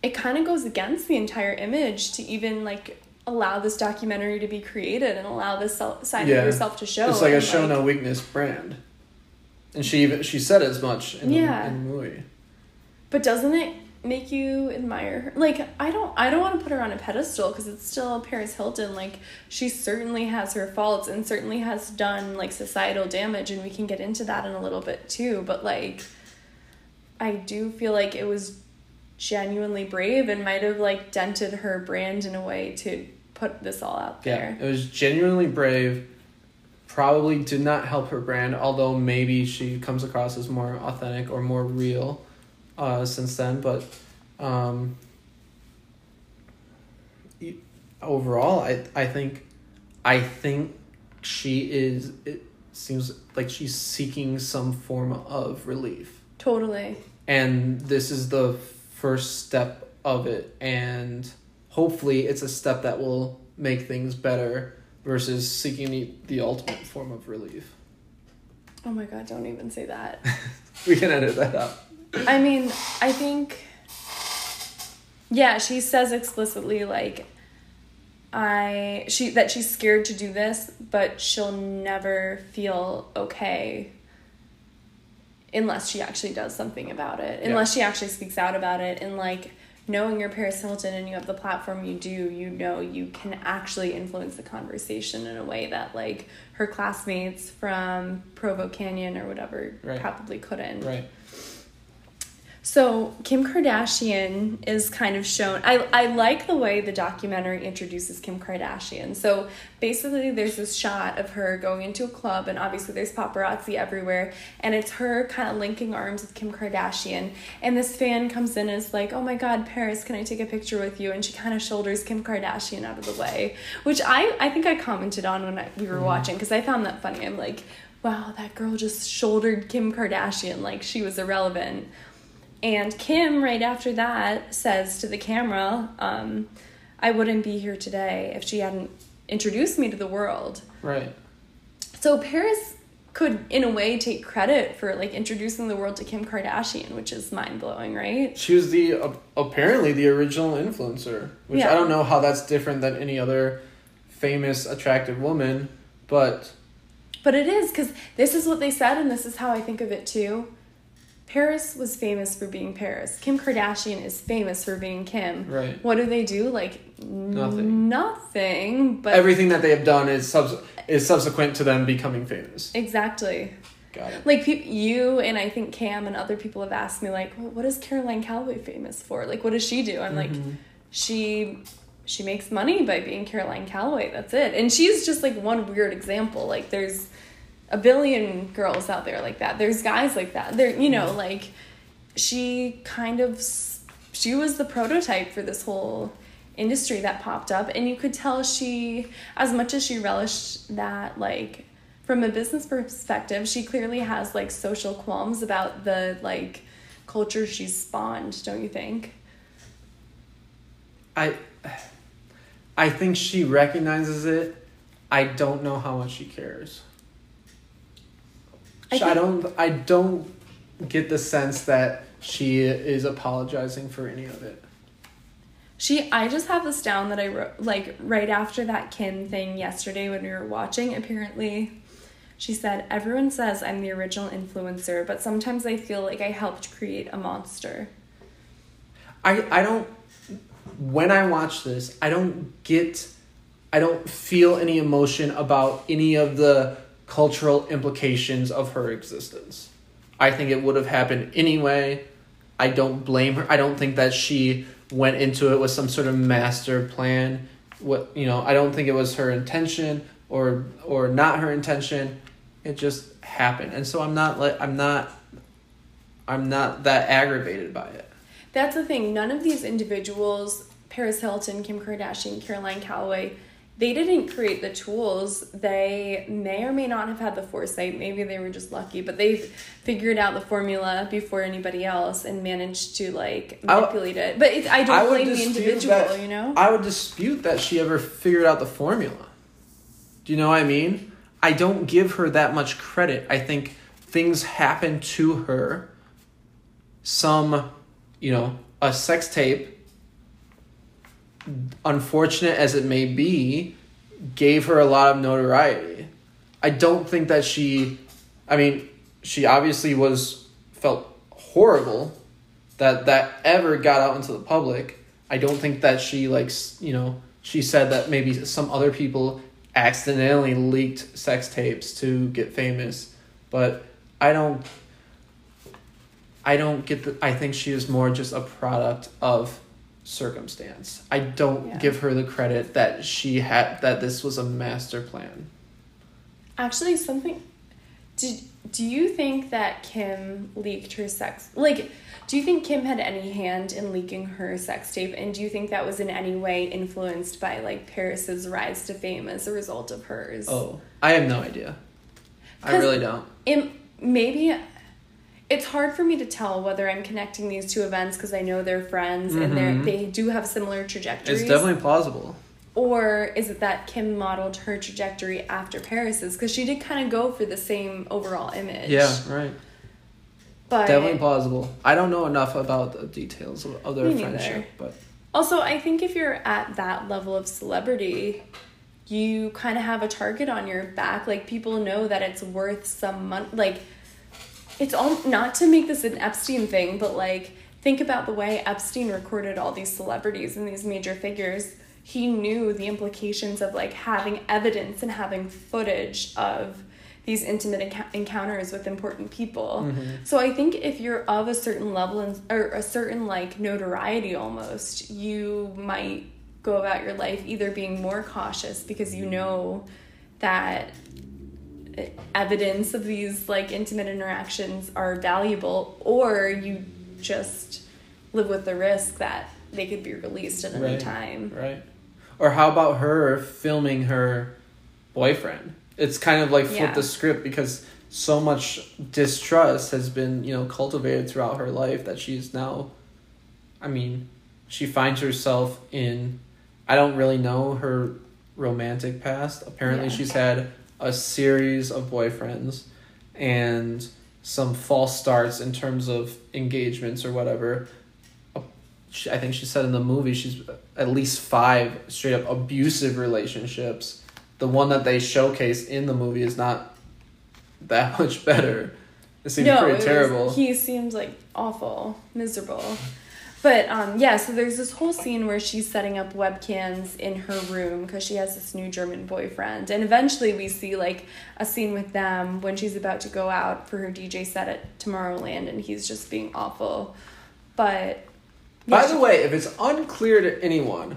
It kind of goes against the entire image to even, like, allow this documentary to be created and allow this side of herself to show. It's like a show no weakness brand. And she said as much in the movie. But doesn't it make you admire her? Like, I don't want to put her on a pedestal because it's still Paris Hilton. Like, she certainly has her faults and certainly has done, like, societal damage, and we can get into that in a little bit too. But, like, I do feel like it was genuinely brave and might have, like, dented her brand in a way to put this all out there. Yeah, it was genuinely brave. Probably did not help her brand, although maybe she comes across as more authentic or more real since then. But overall, I think she is. It seems like she's seeking some form of relief. Totally. And this is the first step of it, and hopefully it's a step that will make things better versus seeking the ultimate form of relief. Oh my god, don't even say that. We can edit that out. I mean, I think, yeah, she says explicitly, like, that she's scared to do this, but she'll never feel okay unless she actually does something about it, unless she actually speaks out about it. And, like, knowing you're Paris Hilton and you have the platform you do, you know you can actually influence the conversation in a way that, like, her classmates from Provo Canyon or whatever probably couldn't. Right. So Kim Kardashian is kind of shown... I like the way the documentary introduces Kim Kardashian. So basically there's this shot of her going into a club, and obviously there's paparazzi everywhere, and it's her kind of linking arms with Kim Kardashian. And this fan comes in and is like, oh my god, Paris, can I take a picture with you? And she kind of shoulders Kim Kardashian out of the way, which I think I commented on when we were watching, because I found that funny. I'm like, wow, that girl just shouldered Kim Kardashian like she was irrelevant. And Kim, right after that, says to the camera, I wouldn't be here today if she hadn't introduced me to the world. Right. So Paris could, in a way, take credit for, like, introducing the world to Kim Kardashian, which is mind-blowing, right? She was apparently the original influencer, which I don't know how that's different than any other famous, attractive woman, but... But it is, because this is what they said, and this is how I think of it, too. Paris was famous for being Paris. Kim Kardashian is famous for being Kim. Right. What do they do? Like, nothing. Nothing, but... Everything that they have done is subsequent to them becoming famous. Exactly. Got it. Like, you and I think Cam and other people have asked me, like, well, what is Caroline Calloway famous for? Like, what does she do? I'm like, she makes money by being Caroline Calloway. That's it. And she's just, like, one weird example. Like, there's... a billion girls out there like that. There's guys like that. There, you know, like, she was the prototype for this whole industry that popped up, and you could tell she, as much as she relished that, like, from a business perspective, she clearly has, like, social qualms about the, like, culture she's spawned, don't you think? I think she recognizes it. I don't know how much she cares. I don't get the sense that she is apologizing for any of it. I just have this down that I wrote, like, right after that Kim thing yesterday when we were watching, apparently she said, "Everyone says I'm the original influencer, but sometimes I feel like I helped create a monster." When I watch this, I don't feel any emotion about any of the cultural implications of her existence. I think it would have happened anyway. I don't blame her. I don't think that she went into it with some sort of master plan. I don't think it was her intention or not her intention. It just happened. And so I'm not that aggravated by it. That's the thing. None of these individuals, Paris Hilton, Kim Kardashian, Caroline Calloway, they didn't create the tools. They may or may not have had the foresight. Maybe they were just lucky, but they figured out the formula before anybody else and managed to, like, manipulate it. But I don't blame the individual, I would dispute that she ever figured out the formula. Do you know what I mean? I don't give her that much credit. I think things happen to her. A sex tape, unfortunate as it may be, gave her a lot of notoriety. I don't think that she obviously felt horrible that ever got out into the public. I don't think that she, she said that maybe some other people accidentally leaked sex tapes to get famous, but I don't get that. I think she is more just a product of circumstance. I don't give her the credit that she had, that this was a master plan. Actually, do you think that Kim leaked her sex? Do you think Kim had any hand in leaking her sex tape? And do you think that was in any way influenced by, Paris's rise to fame as a result of hers? Oh, I have no idea. I really don't. It's hard for me to tell whether I'm connecting these two events because I know they're friends, mm-hmm. and they do have similar trajectories. It's definitely plausible. Or is it that Kim modeled her trajectory after Paris's? Because she did kind of go for the same overall image. Yeah, right. But definitely plausible. I don't know enough about the details of their friendship. But also, I think if you're at that level of celebrity, you kind of have a target on your back. People know that it's worth some money. It's all, not to make this an Epstein thing, but think about the way Epstein recorded all these celebrities and these major figures. He knew the implications of having evidence and having footage of these intimate encounters with important people. Mm-hmm. So I think if you're of a certain level or a certain notoriety almost, you might go about your life either being more cautious because you know that evidence of these intimate interactions are valuable, or you just live with the risk that they could be released at any time. Right. Or how about her filming her boyfriend? It's kind of flip the script because so much distrust has been, cultivated throughout her life that she's now, she finds herself in, I don't really know her romantic past. Apparently she's had a series of boyfriends and some false starts in terms of engagements or whatever. I think she said in the movie she's at least 5 straight up abusive relationships. The one that they showcase in the movie is not that much better. It seems pretty terrible. He seems awful, miserable. But, so there's this whole scene where she's setting up webcams in her room because she has this new German boyfriend. And eventually we see, a scene with them when she's about to go out for her DJ set at Tomorrowland, and he's just being awful. But yeah. By the way, if it's unclear to anyone,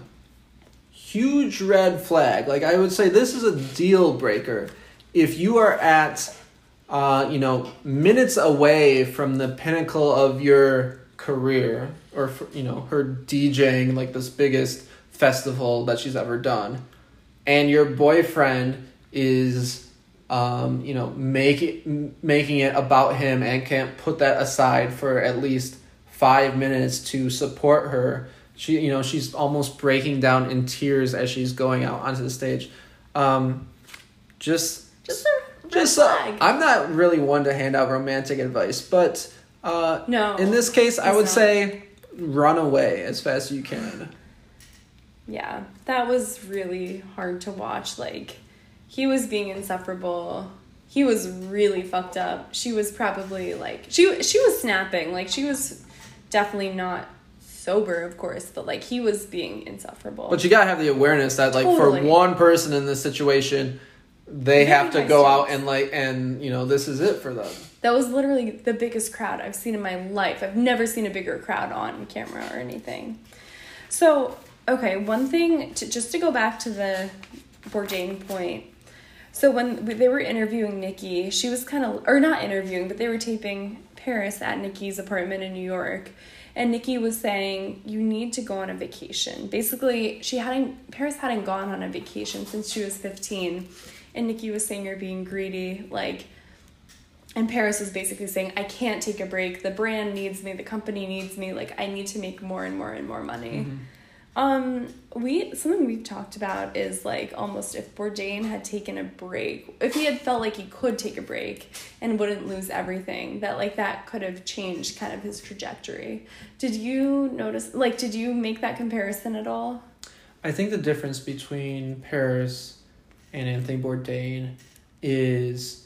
huge red flag. I would say this is a deal breaker. If you are at, minutes away from the pinnacle of your career, or her DJing this biggest festival that she's ever done, and your boyfriend is making it about him and can't put that aside for at least 5 minutes to support her, she's almost breaking down in tears as she's going out onto the stage. Just this up. I'm not really one to hand out romantic advice, but no, in this case, I would say run away as fast as you can. Yeah, that was really hard to watch. Like, he was being insufferable. He was really fucked up. She was probably, like... She was snapping. Like, she was definitely not sober, of course, but, like, he was being insufferable. But you gotta have the awareness that, like, for one person in this situation, they have to go out and, like, and, you know, this is it for them. That was literally the biggest crowd I've seen in my life. I've never seen a bigger crowd on camera or anything. So... Okay, one thing, just to go back to the Bourdain point. So when they were interviewing Nikki, she was kind of, or not interviewing, but they were taping Paris at Nikki's apartment in New York. And Nikki was saying, you need to go on a vacation. Basically, Paris hadn't gone on a vacation since she was 15. And Nikki was saying, you're being greedy, like, and Paris was basically saying, I can't take a break. The brand needs me. The company needs me. Like, I need to make more and more and more money. Mm-hmm. Something we've talked about is, like, almost if Bourdain had taken a break, if he had felt like he could take a break and wouldn't lose everything, that, like, that could have changed kind of his trajectory. Did you notice, like, did you make that comparison at all? I think the difference between Paris and Anthony Bourdain is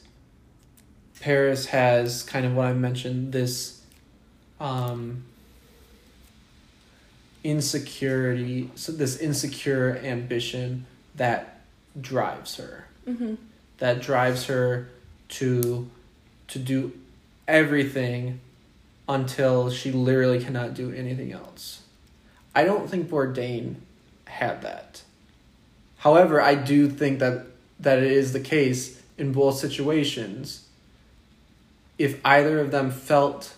Paris has kind of what I mentioned, this, insecurity, so this insecure ambition that drives her, mm-hmm. that drives her to do everything until she literally cannot do anything else. I don't think Bourdain had that. However, I do think that it is the case in both situations. If either of them felt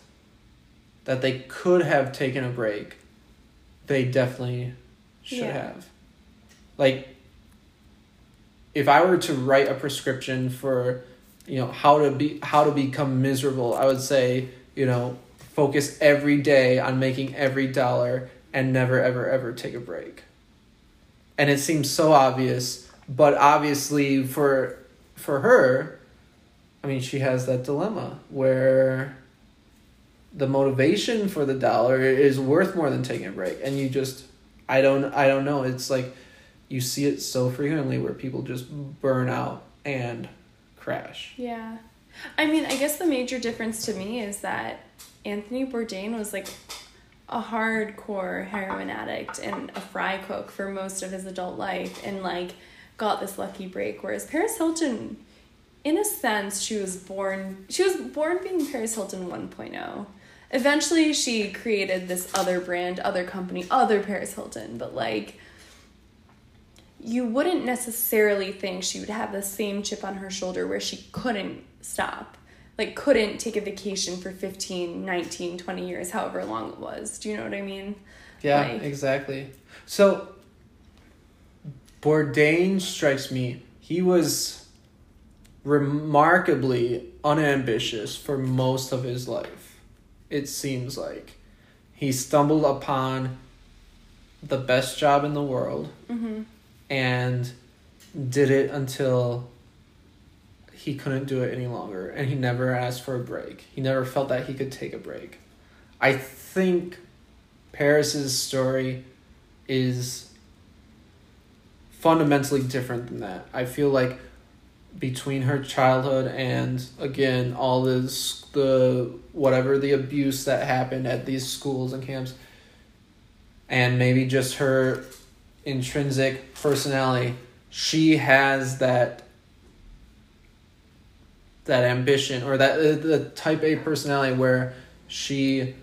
that they could have taken a break, they definitely should have. Like, if I were to write a prescription for, you know, how to become miserable, I would say, you know, focus every day on making every dollar and never, ever, ever take a break. And it seems so obvious, but obviously for her, I mean, she has that dilemma where the motivation for the dollar is worth more than taking a break. And you just, I don't know. It's like, you see it so frequently where people just burn out and crash. Yeah. I mean, I guess the major difference to me is that Anthony Bourdain was, like, a hardcore heroin addict and a fry cook for most of his adult life and, like, got this lucky break. Whereas Paris Hilton, in a sense, she was born being Paris Hilton 1.0. Eventually, she created this other brand, other company, other Paris Hilton. But, like, you wouldn't necessarily think she would have the same chip on her shoulder where she couldn't stop. Like, couldn't take a vacation for 15, 19, 20 years, however long it was. Do you know what I mean? Yeah, like, exactly. So, Bourdain strikes me. He was remarkably unambitious for most of his life. It seems like he stumbled upon the best job in the world, mm-hmm. and did it until he couldn't do it any longer. And he never asked for a break. He never felt that he could take a break. I think Paris's story is fundamentally different than that. I feel like between her childhood and, again, all this, the abuse that happened at these schools and camps, and maybe just her intrinsic personality, she has that ambition, or that the type A personality where she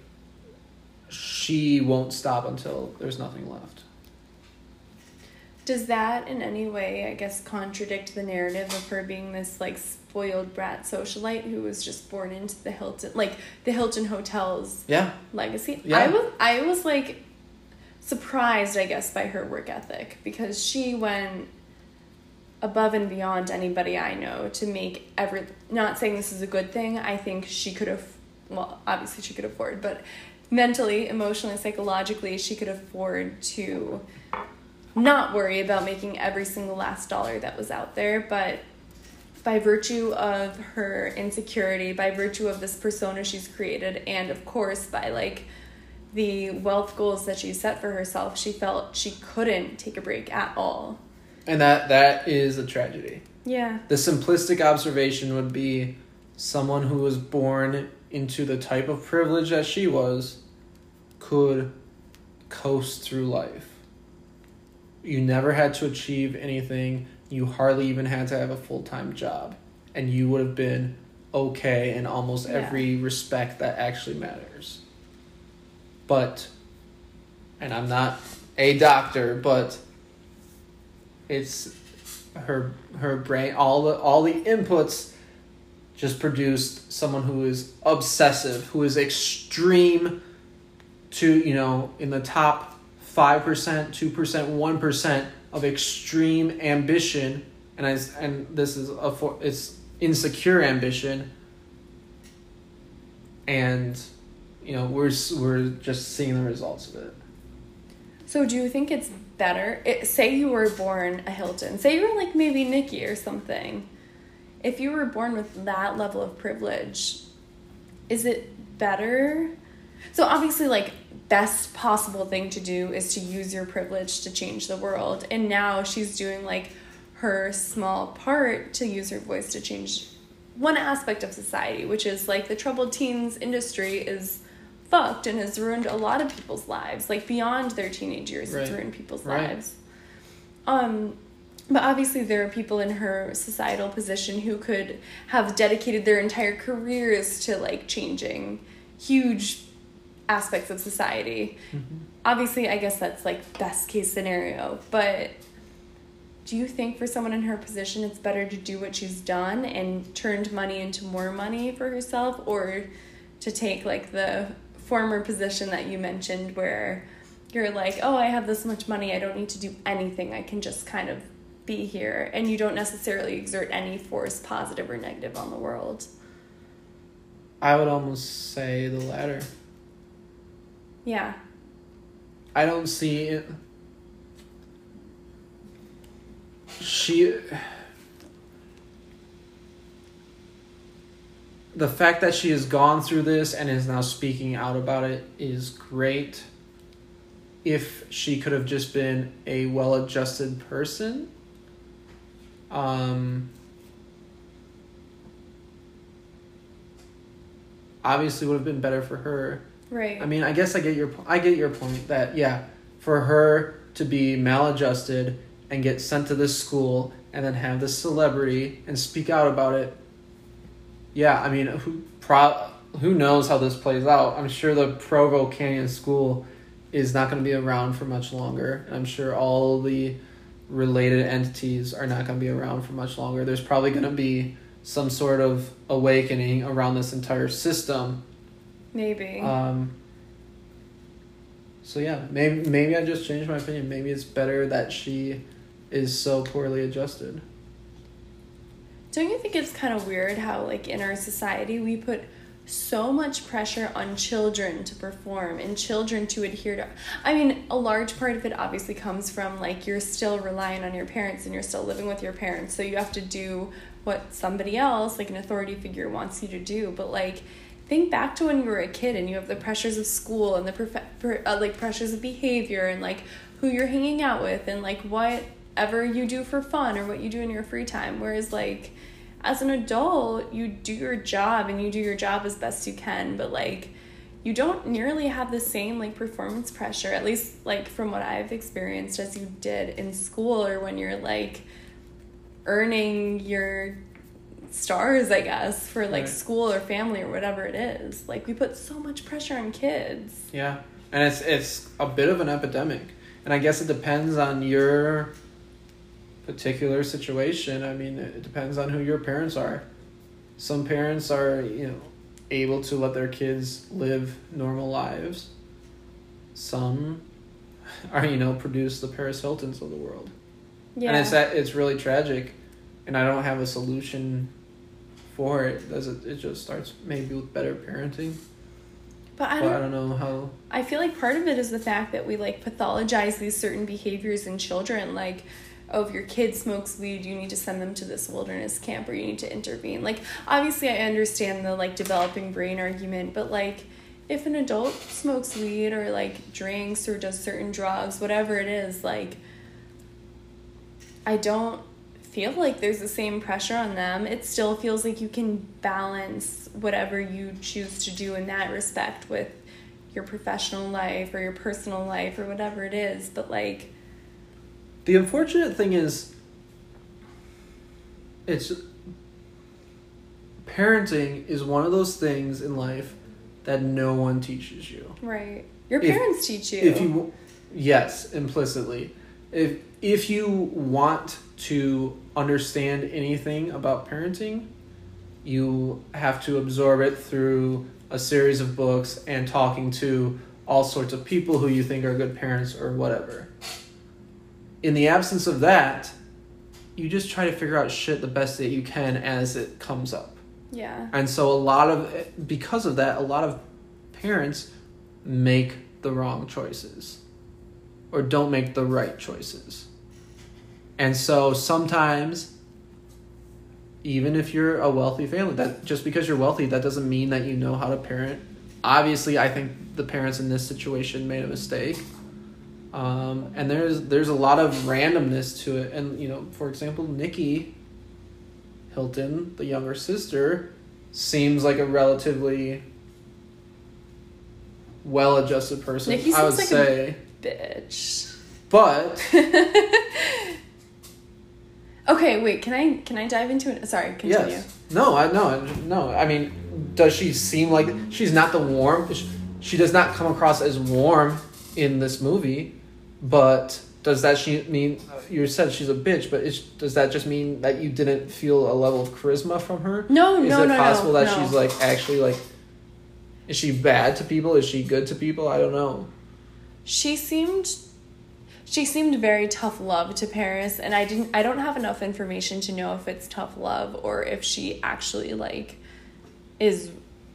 won't stop until there's nothing left. Does that in any way, I guess, contradict the narrative of her being this, like, spoiled brat socialite who was just born into the Hilton, like, the Hilton Hotel's legacy? Yeah. I was, like, surprised, I guess, by her work ethic, because she went above and beyond anybody I know to make every... Not saying this is a good thing. I think she could have... Well, obviously she could afford, but mentally, emotionally, psychologically, she could afford to not worry about making every single last dollar that was out there, but by virtue of her insecurity, by virtue of this persona she's created, and of course by like the wealth goals that she set for herself, she felt she couldn't take a break at all. And that is a tragedy. Yeah. The simplistic observation would be someone who was born into the type of privilege that she was could coast through life. You never had to achieve anything. You hardly even had to have a full-time job. And you would have been okay in almost every respect that actually matters. But, and I'm not a doctor, but it's her brain, all the inputs just produced someone who is obsessive, who is extreme to, you know, in the top 5%, 2%, 1% of extreme ambition, and it's insecure ambition, and you know, we're just seeing the results of it. So do you think it's better? Say you were born a Hilton. Say you were like maybe Nikki or something. If you were born with that level of privilege, is it better? So obviously, like, best possible thing to do is to use your privilege to change the world. And now she's doing, like, her small part to use her voice to change one aspect of society, which is, like, the troubled teens industry is fucked and has ruined a lot of people's lives. Like, beyond their teenage years, Right. It's ruined people's lives. But obviously there are people in her societal position who could have dedicated their entire careers to, like, changing huge aspects of society. Mm-hmm. Obviously, I guess that's, like, best case scenario. But do you think for someone in her position it's better to do what she's done and turned money into more money for herself, or to take, like, the former position that you mentioned where you're like, oh, I have this much money, I don't need to do anything, I can just kind of be here, and you don't necessarily exert any force, positive or negative, on the world? I would almost say the latter. Yeah. I don't see it. The fact that she has gone through this and is now speaking out about it is great. If she could have just been a well-adjusted person, obviously would have been better for her. Right. I mean, I guess I get your point that, yeah, for her to be maladjusted and get sent to this school and then have this celebrity and speak out about it. Yeah, I mean, who knows how this plays out? I'm sure the Provo Canyon School is not going to be around for much longer. I'm sure all the related entities are not going to be around for much longer. There's probably going to be some sort of awakening around this entire system. Maybe. So yeah, maybe I just changed my opinion. Maybe it's better that she is so poorly adjusted. Don't you think it's kind of weird how, like, in our society we put so much pressure on children to perform and children to adhere to? I mean, a large part of it obviously comes from, like, you're still relying on your parents and you're still living with your parents, so you have to do what somebody else, like an authority figure, wants you to do. But, like, think back to when you were a kid and you have the pressures of school and the pressures of behavior and, like, who you're hanging out with and, like, whatever you do for fun or what you do in your free time. Whereas, like, as an adult, you do your job and you do your job as best you can, but, like, you don't nearly have the same, like, performance pressure, at least, like, from what I've experienced, as you did in school or when you're, like, earning your stars, I guess, for, like, school or family or whatever it is. Like, we put so much pressure on kids. Yeah, and it's a bit of an epidemic. And I guess it depends on your particular situation. I mean, it depends on who your parents are. Some parents are, you know, able to let their kids live normal lives. Some are, you know, produce the Paris Hiltons of the world. Yeah. And it's really tragic, and I don't have a solution for it. It just starts maybe with better parenting. But I don't know how. I feel like part of it is the fact that we, like, pathologize these certain behaviors in children, like, oh, if your kid smokes weed, you need to send them to this wilderness camp, or you need to intervene. Like, obviously I understand the, like, developing brain argument, but, like, if an adult smokes weed or, like, drinks or does certain drugs, whatever it is, like, I don't feel like there's the same pressure on them. It still feels like you can balance whatever you choose to do in that respect with your professional life or your personal life or whatever it is. But, like, the unfortunate thing is, it's parenting is one of those things in life that no one teaches you. Right. Your parents teach you. If you, yes, implicitly. If you want to understand anything about parenting, you have to absorb it through a series of books and talking to all sorts of people who you think are good parents or whatever. In the absence of that, you just try to figure out shit the best that you can as it comes up. Yeah. And so because of that, a lot of parents make the wrong choices or don't make the right choices. And so sometimes, even if you're a wealthy family, that just because you're wealthy, that doesn't mean that you know how to parent. Obviously, I think the parents in this situation made a mistake. And there's a lot of randomness to it. And, you know, for example, Nikki Hilton, the younger sister, seems like a relatively well-adjusted person. Nikki seems, I would like say, a bitch. But okay, wait, can I dive into it? Sorry, continue. Yes. No. I mean, does she seem like she's not the warm? She does not come across as warm in this movie, but does that mean, you said she's a bitch, but does that just mean that you didn't feel a level of charisma from her? Is it possible that she's, like, actually, like, is she bad to people? Is she good to people? I don't know. She seemed very tough love to Paris, and I don't have enough information to know if it's tough love or if she actually, like, is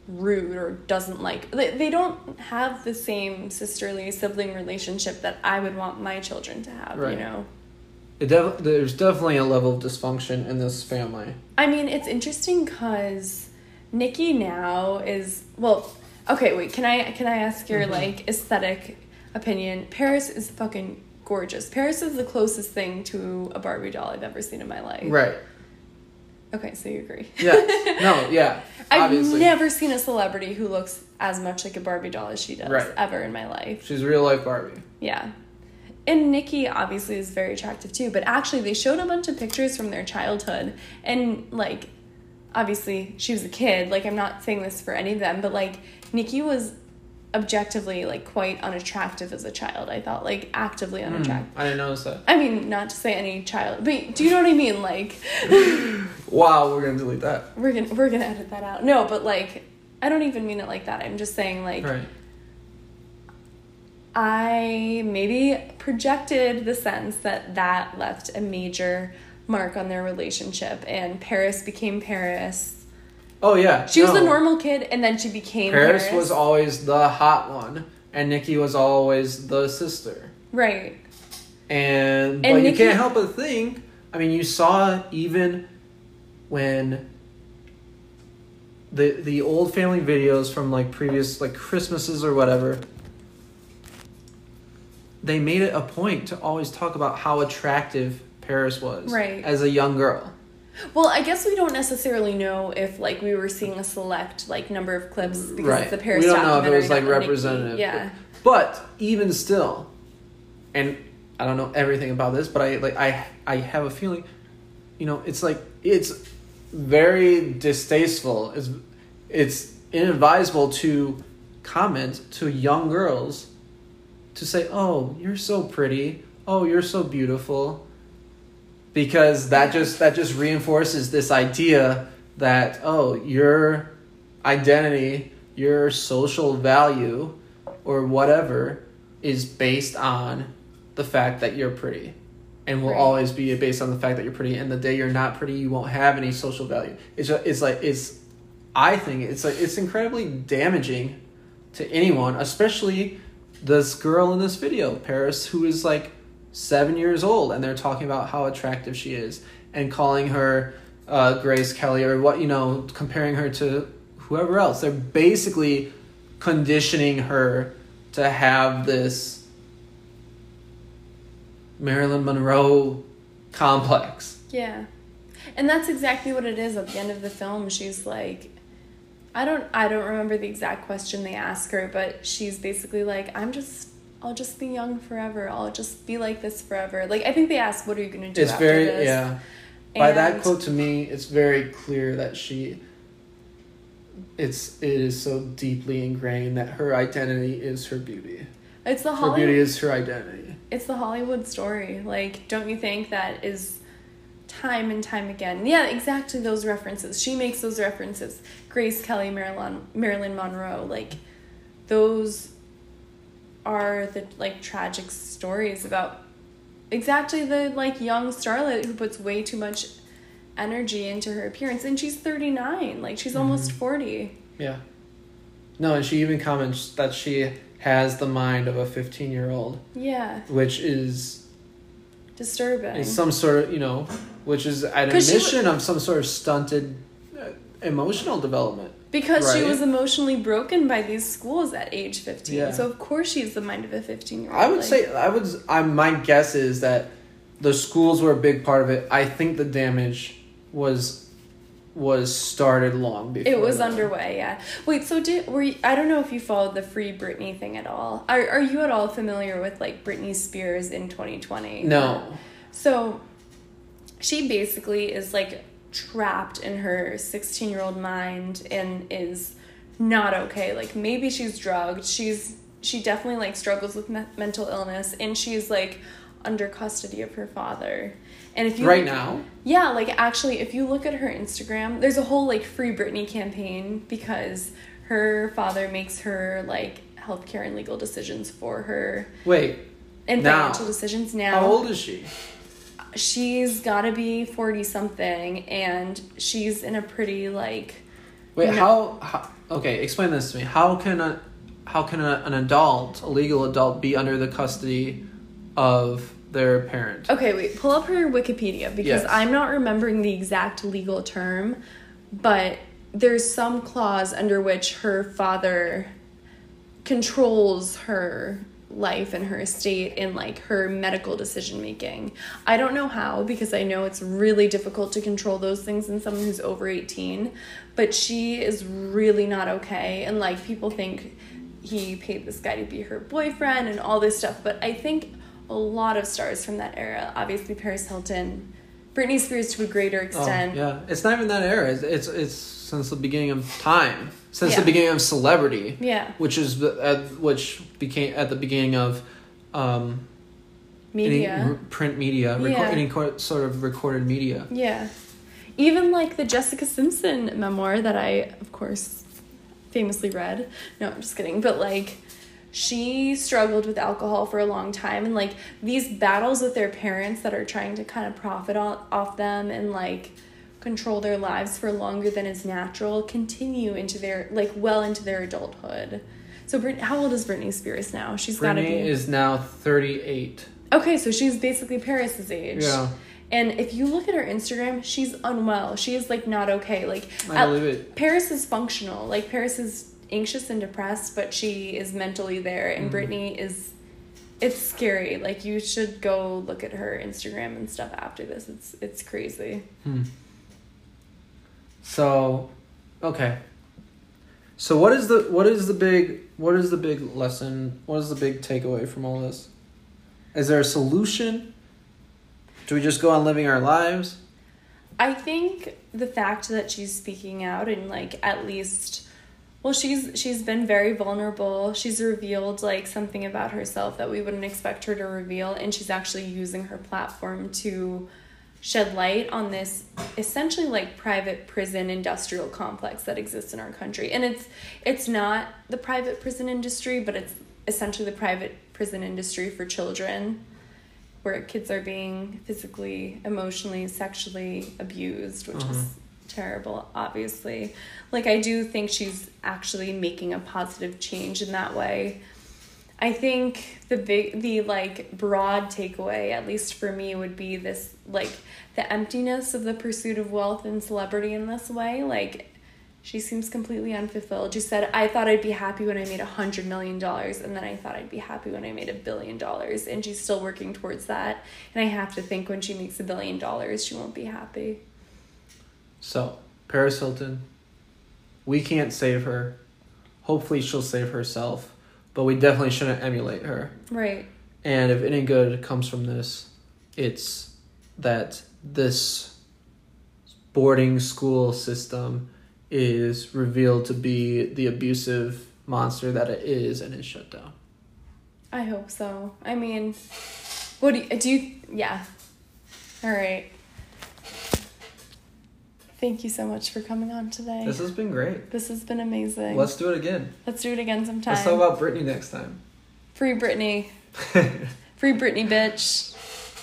rude or doesn't like. They don't have the same sisterly sibling relationship that I would want my children to have, right. You know? There's definitely a level of dysfunction in this family. I mean, it's interesting because Nikki now is, well, okay, wait, can I ask your, mm-hmm. like, aesthetic opinion? Paris is fucking gorgeous. Paris is the closest thing to a Barbie doll I've ever seen in my life. Right. Okay, so you agree. Yeah. No, yeah. Obviously. I've never seen a celebrity who looks as much like a Barbie doll as she does, right. ever in my life. She's real-life Barbie. Yeah. And Nikki, obviously, is very attractive, too. But actually, they showed a bunch of pictures from their childhood. And, like, obviously, she was a kid. Like, I'm not saying this for any of them. But, like, Nikki was objectively, like, quite unattractive as a child, I thought. Like, actively unattractive. I didn't notice that. I mean, not to say any child, but do you know what I mean? Like, wow, we're gonna delete that. We're gonna edit that out. No, but, like, I don't even mean it like that. I'm just saying, like, right. I maybe projected the sense that left a major mark on their relationship, and Paris became Paris. Oh, yeah. She was a normal kid, and then she became Paris was always the hot one, and Nikki was always the sister. Right. But Nikki, you can't help but think. I mean, you saw even when the old family videos from, like, previous, like, Christmases or whatever, they made it a point to always talk about how attractive Paris was, right. as a young girl. Well, I guess we don't necessarily know if, like, we were seeing a select, like, number of clips because right. of the Paris documentary. We don't know if it was, like, representative. Yeah. But even still, and I don't know everything about this, but I have a feeling, you know, it's, like, it's very distasteful. It's inadvisable to comment to young girls to say, oh, you're so pretty. Oh, you're so beautiful. Because that just reinforces this idea that, oh, your identity, your social value, or whatever, is based on the fact that you're pretty. And will right. always be based on the fact that you're pretty. And the day you're not pretty, you won't have any social value. I think it's, like, it's incredibly damaging to anyone, especially this girl in this video, Paris, who is, like, 7 years old, and they're talking about how attractive she is and calling her Grace Kelly or what, you know, comparing her to whoever else. They're basically conditioning her to have this Marilyn Monroe complex. Yeah. And that's exactly what it is. At the end of the film, she's like, I don't remember the exact question they ask her, but she's basically like, I'll just be young forever. I'll just be like this forever. Like, I think they ask, what are you going to do after this? Yeah. And by that quote, to me, it's very clear that it is so deeply ingrained that her identity is her beauty. It's the Hollywood. Her beauty is her identity. It's the Hollywood story. Like, don't you think that is time and time again? Yeah, exactly those references. She makes those references. Grace Kelly, Marilyn Monroe, like, those are the, like, tragic stories about exactly the, like, young starlet who puts way too much energy into her appearance, and she's 39, like, she's almost 40. Yeah. No, and she even comments that she has the mind of a 15-year-old. Yeah. Which is disturbing. It's some sort of, you know, which is an admission of some sort of stunted emotional development. Because right? She was emotionally broken by these schools at age 15. Yeah. So of course she has the mind of a 15-year-old. I would say my guess is that the schools were a big part of it. I think the damage was started long before. It was underway, yeah. Wait, so I don't know if you followed the Free Britney thing at all. Are you at all familiar with, like, Britney Spears in 2020? No. So she basically is, like, trapped in her 16-year-old mind and is not okay. Like, maybe she's drugged. She definitely, like, struggles with mental illness, and she's, like, under custody of her father. And if you now? Yeah, like, actually, if you look at her Instagram, there's a whole, like, Free Britney campaign because her father makes her, like, healthcare and legal decisions for her. Wait. And financial decisions now. How old is she? She's gotta be 40-something, and she's in a pretty, like... Wait, how... Okay, explain this to me. How can an adult, a legal adult, be under the custody of their parent? Okay, wait, pull up her Wikipedia, because yes. I'm not remembering the exact legal term, but there's some clause under which her father controls her life and her estate and, like, her medical decision making. I don't know how, because I know it's really difficult to control those things in someone who's over 18, but she is really not okay, and, like, people think he paid this guy to be her boyfriend and all this stuff, but I think a lot of stars from that era, obviously Paris Hilton, Britney Spears to a greater extent. Oh, yeah, it's not even that era. It's since the beginning of time, since the beginning of celebrity. Yeah, which is which became at the beginning of media, print media, any sort of recorded media. Yeah, even like the Jessica Simpson memoir that I, of course, famously read. No, I'm just kidding, but like. She struggled with alcohol for a long time, and, like, these battles with their parents that are trying to kind of profit off them and, like, control their lives for longer than is natural continue into their, like, well into their adulthood. So how old is Britney Spears now? She's got to be... Britney is now 38. Okay, so she's basically Paris's age. Yeah. And if you look at her Instagram, she's unwell. She is, like, not okay. Like, I believe it. Paris is functional. Like, Paris is anxious and depressed, but she is mentally there, and Britney is, it's scary. Like, you should go look at her Instagram and stuff after this. It's crazy. So, okay. So what is the big lesson? What is the big takeaway from all this? Is there a solution? Do we just go on living our lives? I think the fact that she's speaking out and, like, at least... Well, she's been very vulnerable. She's revealed, like, something about herself that we wouldn't expect her to reveal, and she's actually using her platform to shed light on this essentially, like, private prison industrial complex that exists in our country. And it's not the private prison industry, but it's essentially the private prison industry for children, where kids are being physically, emotionally, sexually abused, which is terrible, obviously. Like, I do think she's actually making a positive change in that way. I think the broad takeaway, at least for me, would be this, like, the emptiness of the pursuit of wealth and celebrity in this way. Like, she seems completely unfulfilled. She said, I thought I'd be happy when I made $100 million, and then I thought I'd be happy when I made $1 billion, and she's still working towards that. And I have to think when she makes $1 billion, she won't be happy. So, Paris Hilton, we can't save her. Hopefully she'll save herself. But we definitely shouldn't emulate her. Right. And if any good comes from this, it's that this boarding school system is revealed to be the abusive monster that it is and is shut down. I hope so. I mean, what do you yeah. All right. Thank you so much for coming on today. This has been great. This has been amazing. Let's do it again. Let's do it again sometime. Let's talk about Britney next time. Free Britney. Free Britney, bitch.